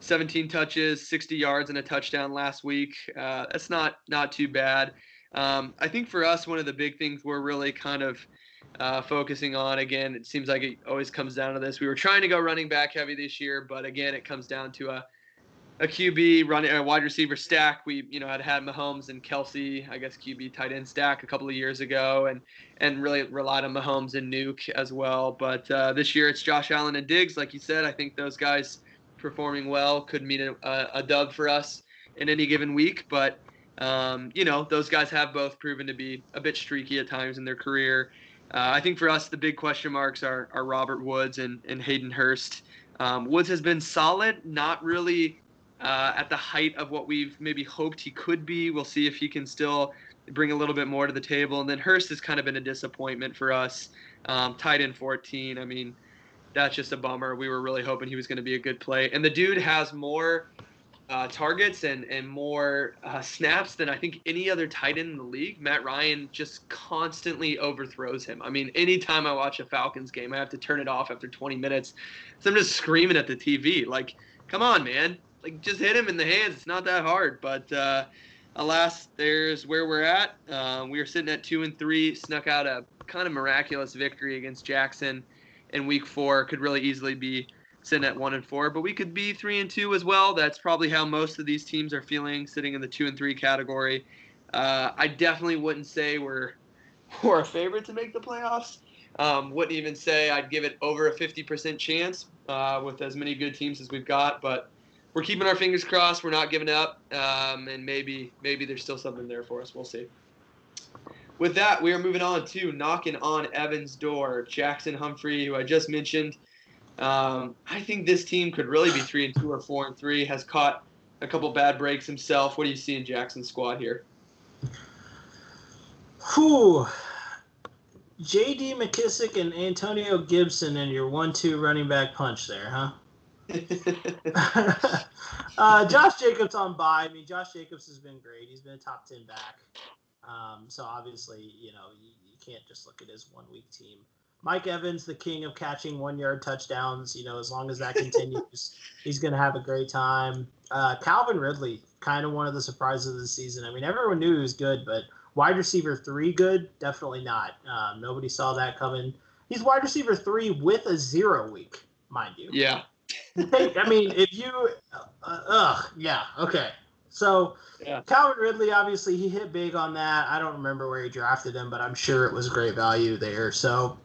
17 touches, 60 yards, and a touchdown last week. That's not too bad. I think for us, one of the big things we're really kind of focusing on, again, it seems like it always comes down to this. We were trying to go running back heavy this year, but again, it comes down to a QB running a wide receiver stack. We had Mahomes and Kelsey, I guess QB tight end stack a couple of years ago, and really relied on Mahomes and Nuke as well. But this year it's Josh Allen and Diggs, like you said. I think those guys performing well could mean a dub for us in any given week. But those guys have both proven to be a bit streaky at times in their career. I think for us the big question marks are Robert Woods and Hayden Hurst. Woods has been solid, not really at the height of what we've maybe hoped he could be. We'll see if he can still bring a little bit more to the table. And then Hurst has kind of been a disappointment for us. Tight end 14. I mean, that's just a bummer. We were really hoping he was going to be a good play. And the dude has more targets and more snaps than I think any other tight end in the league. Matt Ryan just constantly overthrows him. I mean, anytime I watch a Falcons game, I have to turn it off after 20 minutes. So I'm just screaming at the TV, like, come on, man. Like, just hit him in the hands. It's not that hard. But alas, there's where we're at. We are sitting at 2-3, snuck out a kind of miraculous victory against Jackson in week 4. Could really easily be sitting at 1-4, but we could be 3-2 as well. That's probably how most of these teams are feeling, sitting in the 2-3 category. I definitely wouldn't say we're a favorite to make the playoffs. Wouldn't even say I'd give it over a 50% chance with as many good teams as we've got, but we're keeping our fingers crossed. We're not giving up, and maybe there's still something there for us. We'll see. With that, we are moving on to knocking on Evan's door. Jackson Humphrey, who I just mentioned, I think this team could really be 3-2 or 4-3. Has caught a couple bad breaks himself. What do you see in Jackson's squad here? Whew. J.D. McKissic and Antonio Gibson and your 1-2 running back punch there, huh? Josh Jacobs on bye. I mean, Josh Jacobs has been great. He's been a top 10 back. So obviously, you can't just look at his 1 week team. Mike Evans, the king of catching 1 yard touchdowns. As long as that continues, he's going to have a great time. Calvin Ridley, kind of one of the surprises of the season. I mean, everyone knew he was good, but wide receiver 3 good? Definitely not. Nobody saw that coming. He's wide receiver 3 with a 0 week, mind you. Yeah. I mean, if you, okay. So yeah. Calvin Ridley, obviously, he hit big on that. I don't remember where he drafted him, but I'm sure it was great value there. So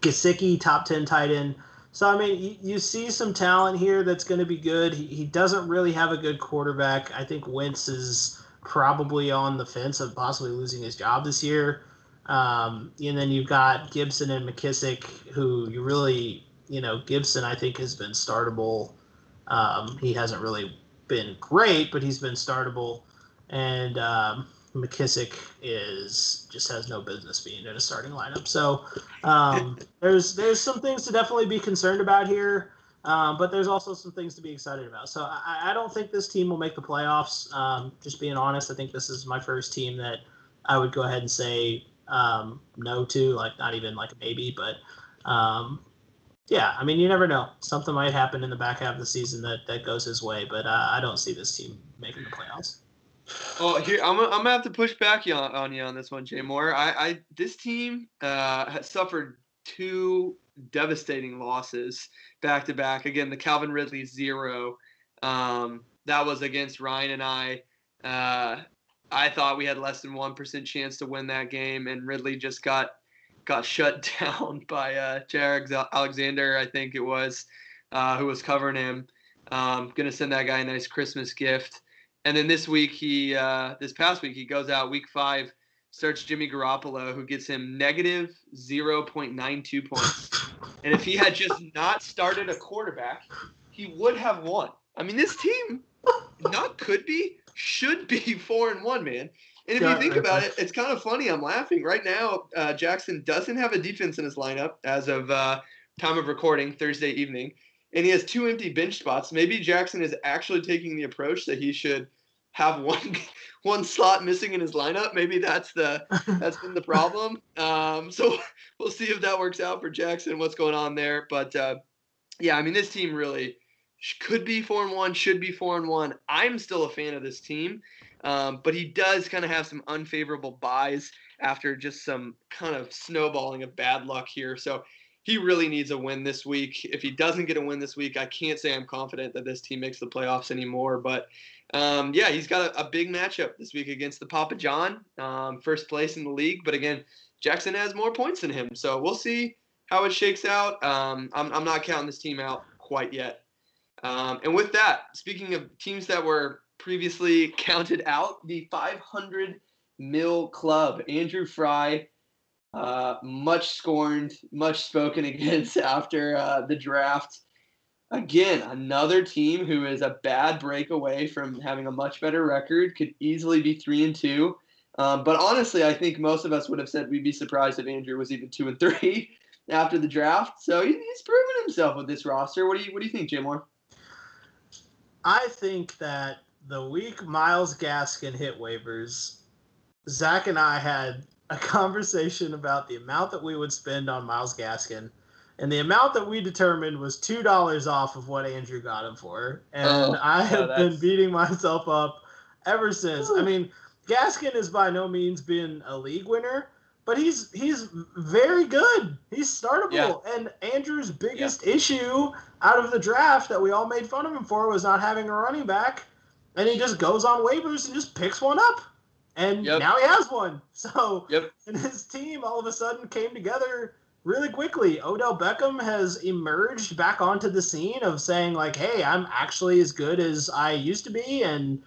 Gesicki, top 10 tight end. So, I mean, you see some talent here that's going to be good. He doesn't really have a good quarterback. I think Wentz is probably on the fence of possibly losing his job this year. And then you've got Gibson and McKissick, who you really, you know, Gibson, I think, has been startable. He hasn't really been great, but he's been startable. And McKissick just has no business being in a starting lineup. So there's some things to definitely be concerned about here, but there's also some things to be excited about. So I don't think this team will make the playoffs. Just being honest, I think this is my first team that I would go ahead and say no to, like not even like maybe, but yeah, I mean, you never know. Something might happen in the back half of the season that goes his way, but I don't see this team making the playoffs. Oh, here I'm gonna have to push back on you on this one, Jay Moore. This team has suffered two devastating losses back to back. Again, the Calvin Ridley 0. That was against Ryan and I. I thought we had less than 1% chance to win that game, and Ridley just got shut down by Jair Alexander, I think it was, who was covering him. Gonna send that guy a nice Christmas gift. And then this week, this past week, he goes out week 5, starts Jimmy Garoppolo, who gets him negative 0.92 points. And if he had just not started a quarterback, he would have won. I mean, this team should be 4-1, man. And if you think about it, it's kind of funny. I'm laughing right now. Jackson doesn't have a defense in his lineup as of time of recording Thursday evening. And he has 2 empty bench spots. Maybe Jackson is actually taking the approach that he should have one slot missing in his lineup. Maybe that's been the problem. So we'll see if that works out for Jackson, what's going on there. But, yeah, I mean, this team really could be 4-1, should be 4-1. I'm still a fan of this team. But he does kind of have some unfavorable buys after just some kind of snowballing of bad luck here. So he really needs a win this week. If he doesn't get a win this week, I can't say I'm confident that this team makes the playoffs anymore. But, yeah, he's got a big matchup this week against the Papa John, first place in the league. But, again, Jackson has more points than him. So we'll see how it shakes out. I'm not counting this team out quite yet. And with that, speaking of teams that were previously counted out, the 500 mil club, Andrew Fry, much scorned, much spoken against after the draft. Again, another team who is a bad breakaway from having a much better record, could easily be 3-2. But honestly, I think most of us would have said we'd be surprised if Andrew was even 2-3 after the draft. So he's proven himself with this roster. What do you think, Jay Moore? I think that the week Myles Gaskin hit waivers, Zach and I had a conversation about the amount that we would spend on Myles Gaskin, and the amount that we determined was $2 off of what Andrew got him for. And I have been beating myself up ever since. I mean, Gaskin is by no means been a league winner, but he's very good. He's startable. Yeah. And Andrew's biggest issue out of the draft that we all made fun of him for was not having a running back. And he just goes on waivers and just picks one up. And now he has one. So and his team all of a sudden came together really quickly. Odell Beckham has emerged back onto the scene of saying, like, hey, I'm actually as good as I used to be. And,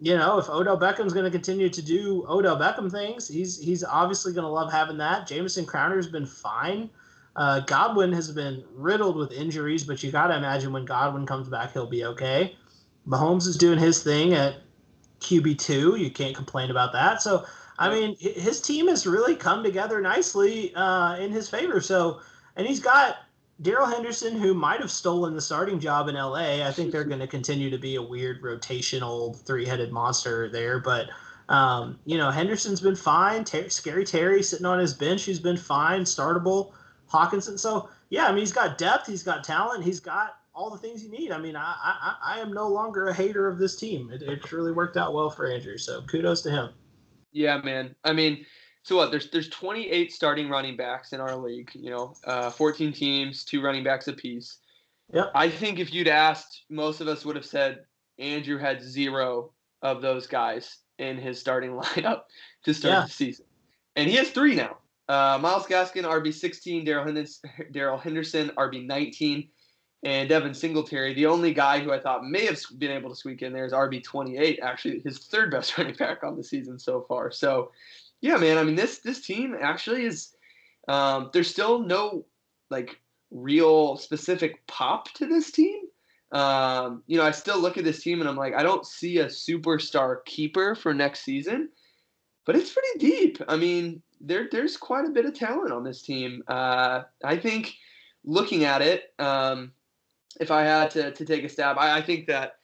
you know, if Odell Beckham's going to continue to do Odell Beckham things, he's obviously going to love having that. Jamison Crowder's been fine. Godwin has been riddled with injuries, but you got to imagine when Godwin comes back, he'll be okay. Mahomes is doing his thing at QB2, you can't complain about that. So, I mean, his team has really come together nicely in his favor. So, and he's got Darrell Henderson, who might have stolen the starting job in LA. I think they're going to continue to be a weird rotational three-headed monster there. But, you know, Henderson's been fine. Scary Terry sitting on his bench, he's been fine, startable. Hawkinson. So, yeah, I mean, he's got depth, he's got talent, he's got all the things you need. I mean, I am no longer a hater of this team. It really worked out well for Andrew, so kudos to him. Yeah, man. I mean, so what? There's 28 starting running backs in our league. You know, 14 teams, 2 running backs apiece. Yeah. I think if you'd asked, most of us would have said Andrew had zero of those guys in his starting lineup to start the season. And he has three now. Myles Gaskin, RB16, Daryl Henderson, RB19, and Devin Singletary. The only guy who I thought may have been able to squeak in there is RB28, actually his third best running back on the season so far. So, yeah, man, I mean, this team actually is there's still no, like, real specific pop to this team. You know, I still look at this team and I'm like, I don't see a superstar keeper for next season, but it's pretty deep. I mean, there's quite a bit of talent on this team. I think looking at it, if I had to take a stab, I think that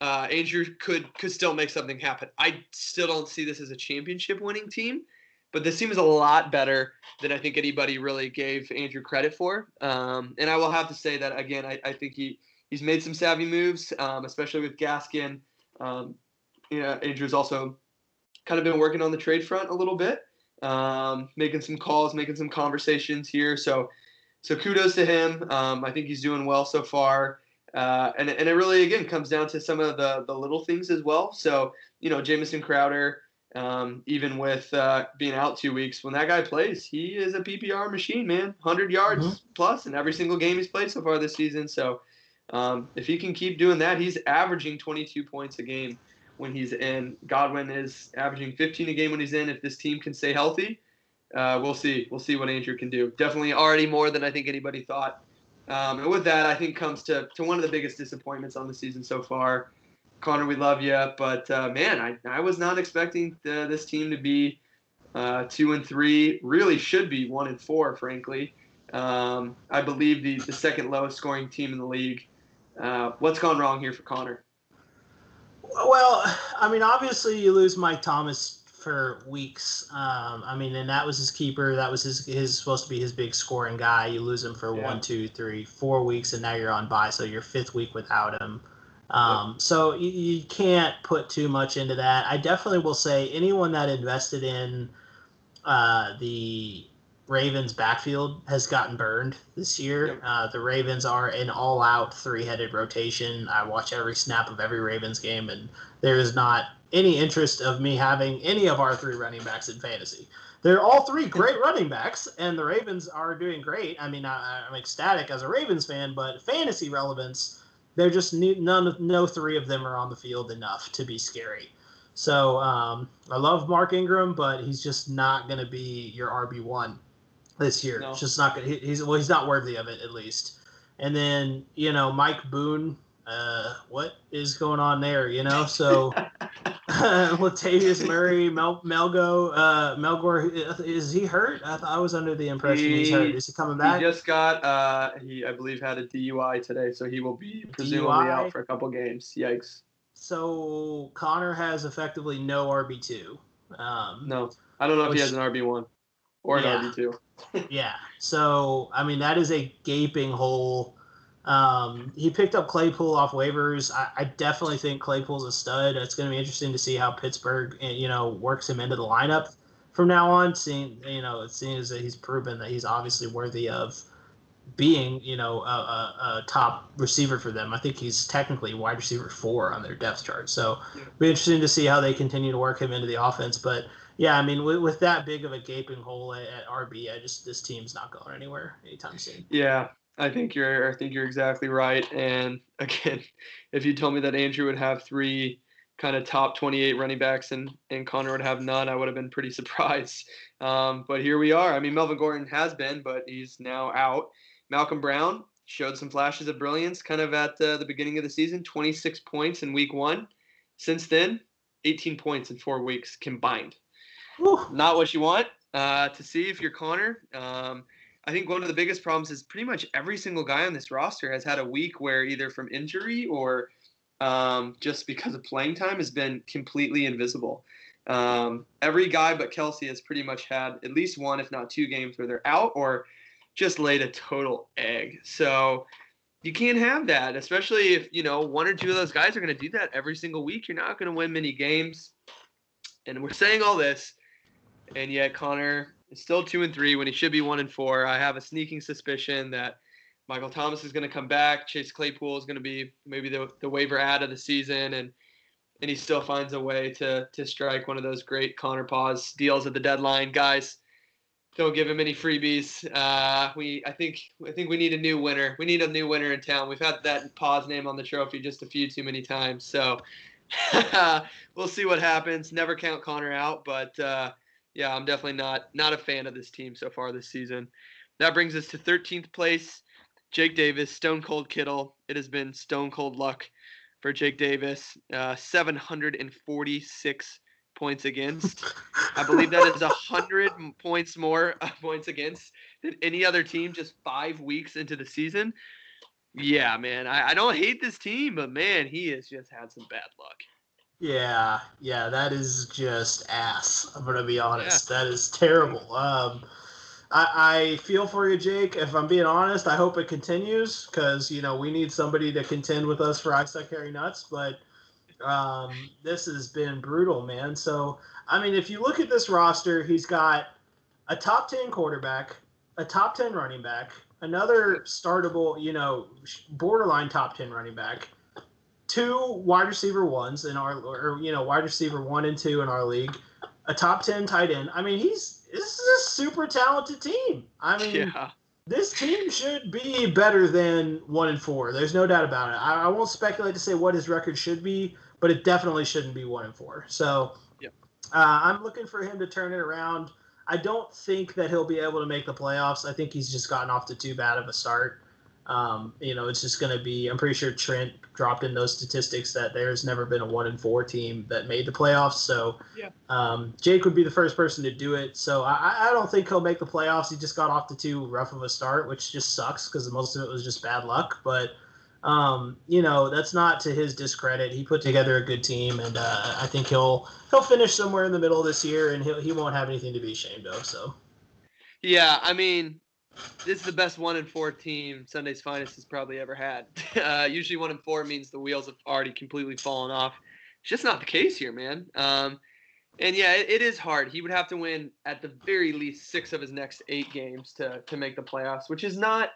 Andrew could still make something happen. I still don't see this as a championship winning team, but this team is a lot better than I think anybody really gave Andrew credit for. And I will have to say that, again, I think he's made some savvy moves, especially with Gaskin. You know, Andrew's also kind of been working on the trade front a little bit. Making some calls, making some conversations here. So kudos to him. I think he's doing well so far. And it really, again, comes down to some of the little things as well. So, you know, Jamison Crowder, even with being out 2 weeks, when that guy plays, he is a PPR machine, man. 100 yards plus in every single game he's played so far this season. So if he can keep doing that, he's averaging 22 points a game when he's in. Godwin is averaging 15 a game when he's in. If this team can stay healthy, we'll see. We'll see what Andrew can do. Definitely already more than I think anybody thought. And with that, I think comes to one of the biggest disappointments on the season so far. Connor, we love you, but man, I was not expecting this team to be 2-3. Really should be 1-4, frankly. I believe the second lowest scoring team in the league. What's gone wrong here for Connor? Well, I mean, obviously you lose Mike Thomas for weeks. I mean, and that was his keeper. That was his supposed to be his big scoring guy. You lose him for 1, 2, 3, 4 weeks, and now you're on bye, so your fifth week without him. So you can't put too much into that. I definitely will say anyone that invested in the Ravens backfield has gotten burned this year. Yep. The Ravens are an all-out three-headed rotation. I watch every snap of every Ravens game, and there is not any interest of me having any of our three running backs in fantasy. They're all three great running backs, and the Ravens are doing great. I mean, I'm ecstatic as a Ravens fan, but fantasy relevance, they're just no three of them are on the field enough to be scary. So I love Mark Ingram, but he's just not going to be your RB1. This year, no. It's just not good. He's not worthy of it, at least. And then, you know, Mike Boone, what is going on there? You know, so Latavius Murray, Melgor, is he hurt? I was under the impression he's hurt. Is he coming back? He just got, he I believe had a DUI today, so he will be presumably out for a couple games. Yikes! So Connor has effectively no RB2. No, I don't know if he has an RB1. Or an RB2. So, I mean, that is a gaping hole. He picked up Claypool off waivers. I definitely think Claypool's a stud. It's going to be interesting to see how Pittsburgh, you know, works him into the lineup from now on, seeing, you know, it seems that he's proven that he's obviously worthy of being, you know, a top receiver for them. I think he's technically wide receiver 4 on their depth chart. So it'll be interesting to see how they continue to work him into the offense. But yeah, I mean, with that big of a gaping hole at RB, this team's not going anywhere anytime soon. Yeah, I think you're exactly right. And again, if you told me that Andrew would have three kind of top 28 running backs and Connor would have none, I would have been pretty surprised. But here we are. I mean, Melvin Gordon has been, but he's now out. Malcolm Brown showed some flashes of brilliance kind of at the beginning of the season, 26 points in week 1. Since then, 18 points in 4 weeks combined. Whew. Not what you want to see if you're Connor. I think one of the biggest problems is pretty much every single guy on this roster has had a week where either from injury or just because of playing time has been completely invisible. Every guy but Kelsey has pretty much had at least one, if not two games where they're out or just laid a total egg. So you can't have that, especially if, you know, one or two of those guys are going to do that every single week. You're not going to win many games. And we're saying all this, and yet Connor is still 2-3 when he should be 1-4. I have a sneaking suspicion that Michael Thomas is going to come back. Chase Claypool is going to be maybe the waiver ad of the season, and he still finds a way to strike one of those great Connor Paws deals at the deadline. Guys, don't give him any freebies. I think we need a new winner. We need a new winner in town. We've had that Paws name on the trophy just a few too many times. So we'll see what happens. Never count Connor out, but yeah, I'm definitely not a fan of this team so far this season. That brings us to 13th place. Jake Davis, Stone Cold Kittle. It has been Stone Cold luck for Jake Davis. 746 points against. I believe that is 100 points more points against than any other team just 5 weeks into the season. Yeah, man, I don't hate this team, but, man, he has just had some bad luck. Yeah, that is just ass. I'm going to be honest. Yeah. That is terrible. I feel for you, Jake. If I'm being honest, I hope it continues because, you know, we need somebody to contend with us for I Suck Hairy Nuts. But this has been brutal, man. So, I mean, if you look at this roster, he's got a top 10 quarterback, a top 10 running back, another startable, you know, borderline top 10 running back, two wide receiver ones in our, or, you know, wide receiver 1 and 2 in our league, a top 10 tight end. I mean, this is a super talented team. I mean, yeah. This team should be better than 1 and 4. There's no doubt about it. I won't speculate to say what his record should be, but it definitely shouldn't be 1 and 4. So yep. I'm looking for him to turn it around. I don't think that he'll be able to make the playoffs. I think he's just gotten off to too bad of a start. You know, it's just going to be, I'm pretty sure Trent dropped in those statistics that there's never been a 1 and 4 team that made the playoffs. So, yeah. Jake would be the first person to do it. So I don't think he'll make the playoffs. He just got off to too rough of a start, which just sucks because most of it was just bad luck. But, you know, that's not to his discredit. He put together a good team, and I think he'll finish somewhere in the middle this year, and he won't have anything to be ashamed of. So, yeah, I mean, this is the best 1 and 4 team Sunday's Finest has probably ever had. Usually 1 and 4 means the wheels have already completely fallen off. It's just not the case here, man. And yeah, it is hard. He would have to win at the very least 6 of his next 8 games to make the playoffs, which is not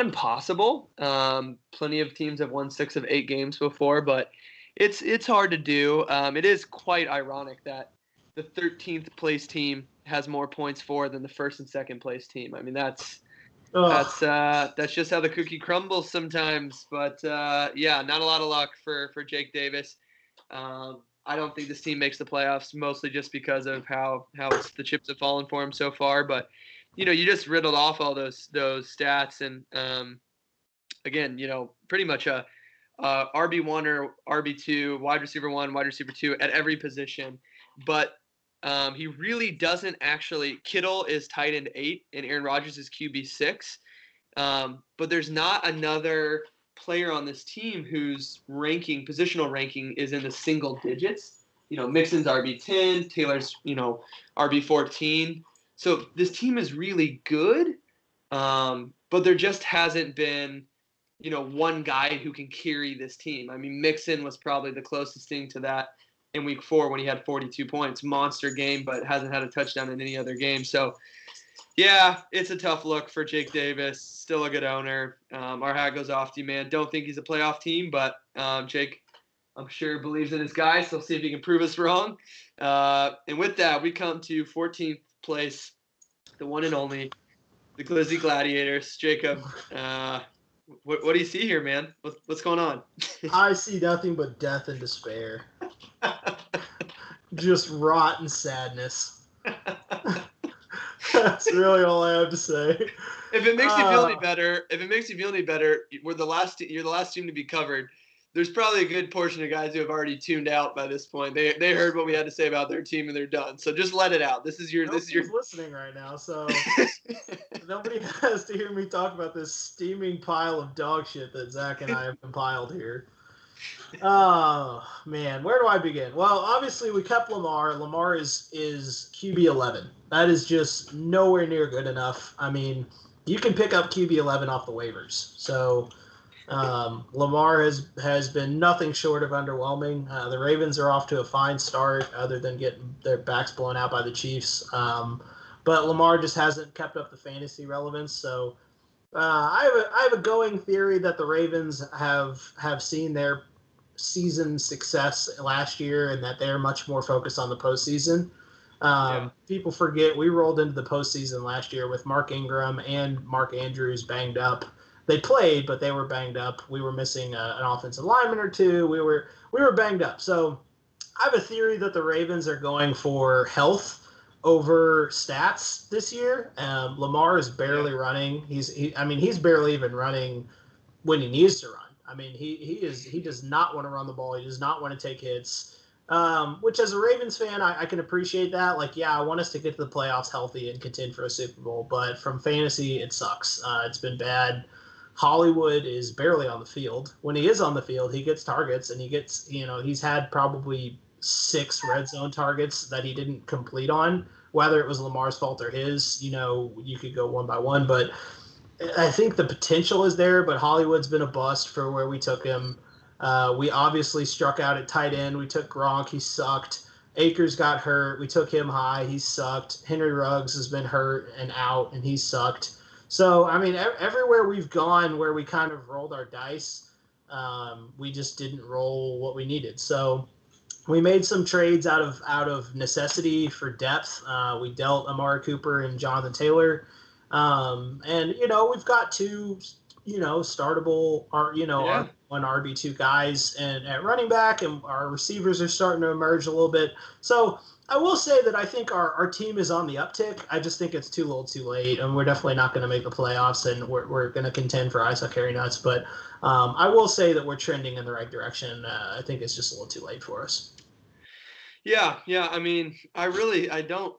impossible. Plenty of teams have won 6 of 8 games before, but it's hard to do. It is quite ironic that the 13th place team has more points for than the first and second place team. I mean, that's just how the cookie crumbles sometimes. But yeah, not a lot of luck for Jake Davis. I don't think this team makes the playoffs, mostly just because of how the chips have fallen for him so far. But you know, you just riddled off all those stats, and again, you know, pretty much a RB1 or RB2, wide receiver 1, wide receiver 2 at every position, but. He really doesn't actually. Kittle is tight end 8, and Aaron Rodgers is QB 6. But there's not another player on this team whose ranking, positional ranking, is in the single digits. You know, Mixon's RB 10, Taylor's, you know, RB 14. So this team is really good, but there just hasn't been, you know, one guy who can carry this team. I mean, Mixon was probably the closest thing to that. In week 4 when he had 42 points, monster game, but hasn't had a touchdown in any other game. So, yeah, it's a tough look for Jake Davis. Still a good owner. Our hat goes off to you, man. Don't think he's a playoff team, but Jake, I'm sure, believes in his guys. So, see if he can prove us wrong. And with that, we come to 14th place, the one and only, the Glizzy Gladiators. Jacob, what do you see here, man? What's going on? I see nothing but death and despair. Just rotten sadness. That's really all I have to say. If it makes you feel any better, we're the last. You're the last team to be covered. There's probably a good portion of guys who have already tuned out by this point. They heard what we had to say about their team and they're done. So just let it out. This is your listening right now. So nobody has to hear me talk about this steaming pile of dog shit that Zach and I have compiled here. Oh, man. Where do I begin? Well, obviously, we kept Lamar. Lamar is QB 11. That is just nowhere near good enough. I mean, you can pick up QB 11 off the waivers. So, Lamar has been nothing short of underwhelming. The Ravens are off to a fine start other than getting their backs blown out by the Chiefs. But Lamar just hasn't kept up the fantasy relevance. So, I have a going theory that the Ravens have seen their season success last year and that they're much more focused on the postseason. People forget we rolled into the postseason last year with Mark Ingram and Mark Andrews banged up. They played, but they were banged up. We were missing an offensive lineman or two. We were banged up. So I have a theory that the Ravens are going for health over stats this year. Lamar is barely running. He's barely even running when he needs to run. I mean, he does not want to run the ball. He does not want to take hits, which as a Ravens fan, I can appreciate that. Like, yeah, I want us to get to the playoffs healthy and contend for a Super Bowl, but from fantasy, it sucks. It's been bad. Hollywood is barely on the field. When he is on the field, he gets targets and he gets, he's had probably 6 red zone targets that he didn't complete on, whether it was Lamar's fault or his, you could go one by one, but I think the potential is there, but Hollywood's been a bust for where we took him. We obviously struck out at tight end. We took Gronk. He sucked. Akers got hurt. We took him high. He sucked. Henry Ruggs has been hurt and out, and he sucked. So, I mean, everywhere we've gone where we kind of rolled our dice, we just didn't roll what we needed. So we made some trades out of necessity for depth. We dealt Amari Cooper and Jonathan Taylor. And we've got 2, startable, one RB2 guys and at running back, and our receivers are starting to emerge a little bit. So I will say that I think our team is on the uptick. I just think it's too little, too late, and we're definitely not going to make the playoffs, and we're going to contend for ISO carry nuts. But I will say that we're trending in the right direction. I think it's just a little too late for us. Yeah. I mean, I don't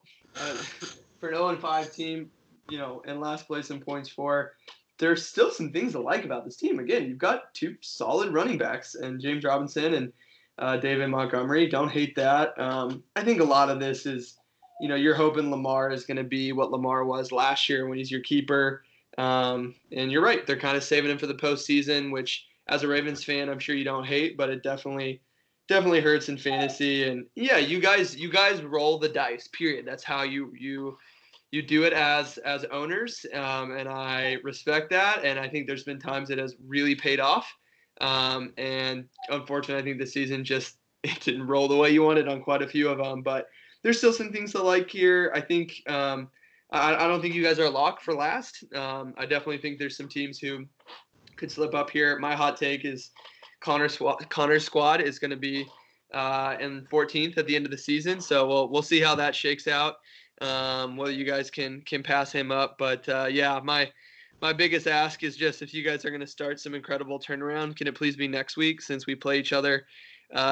for an 0-5 team. In last place in points for, there's still some things to like about this team. Again, you've got 2 solid running backs and James Robinson and David Montgomery. Don't hate that. I think a lot of this is, you're hoping Lamar is going to be what Lamar was last year when he's your keeper. And you're right. They're kind of saving him for the postseason, which as a Ravens fan, I'm sure you don't hate, but it definitely hurts in fantasy. And yeah, you guys roll the dice, period. That's how you do it as owners, and I respect that, and I think there's been times it has really paid off. And unfortunately, I think this season it didn't roll the way you wanted on quite a few of them, but there's still some things to like here. I think I don't think you guys are locked for last. I definitely think there's some teams who could slip up here. My hot take is Connor's squad is going to be in 14th at the end of the season, so we'll see how that shakes out. Whether you guys can pass him up, but my biggest ask is just if you guys are going to start some incredible turnaround, can it please be next week since we play each other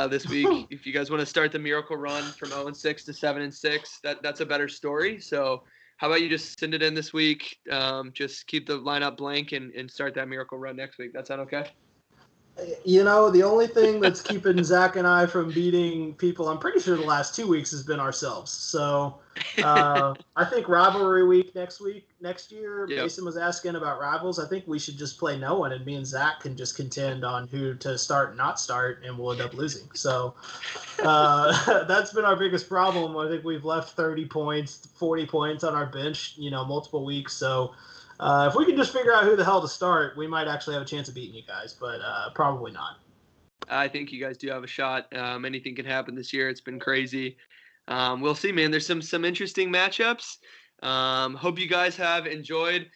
this week? If you guys want to start the miracle run from 0-6 to 7-6, that's a better story. So how about you just send it in this week? Just keep the lineup blank and start that miracle run next week. That sound okay? The only thing that's keeping Zach and I from beating people, I'm pretty sure the last 2 weeks has been ourselves. So I think rivalry week next year, yep. Mason was asking about rivals. I think we should just play no one, and me and Zach can just contend on who to start and not start, and we'll end up losing. So that's been our biggest problem. I think we've left 30 points, 40 points on our bench, multiple weeks. So if we can just figure out who the hell to start, we might actually have a chance of beating you guys, but probably not. I think you guys do have a shot. Anything can happen this year. It's been crazy. We'll see, man. There's some interesting matchups. Hope you guys have enjoyed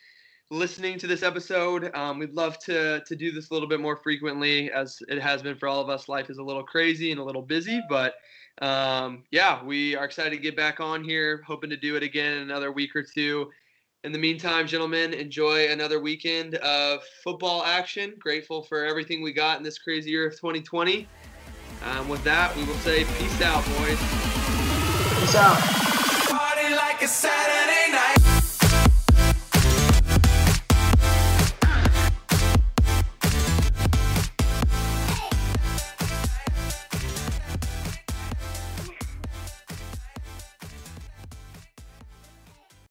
listening to this episode. We'd love to do this a little bit more frequently, as it has been for all of us. Life is a little crazy and a little busy, but we are excited to get back on here, hoping to do it again in another week or two. In the meantime, gentlemen, enjoy another weekend of football action. Grateful for everything we got in this crazy year of 2020. With that, we will say peace out, boys. Peace out. Party like a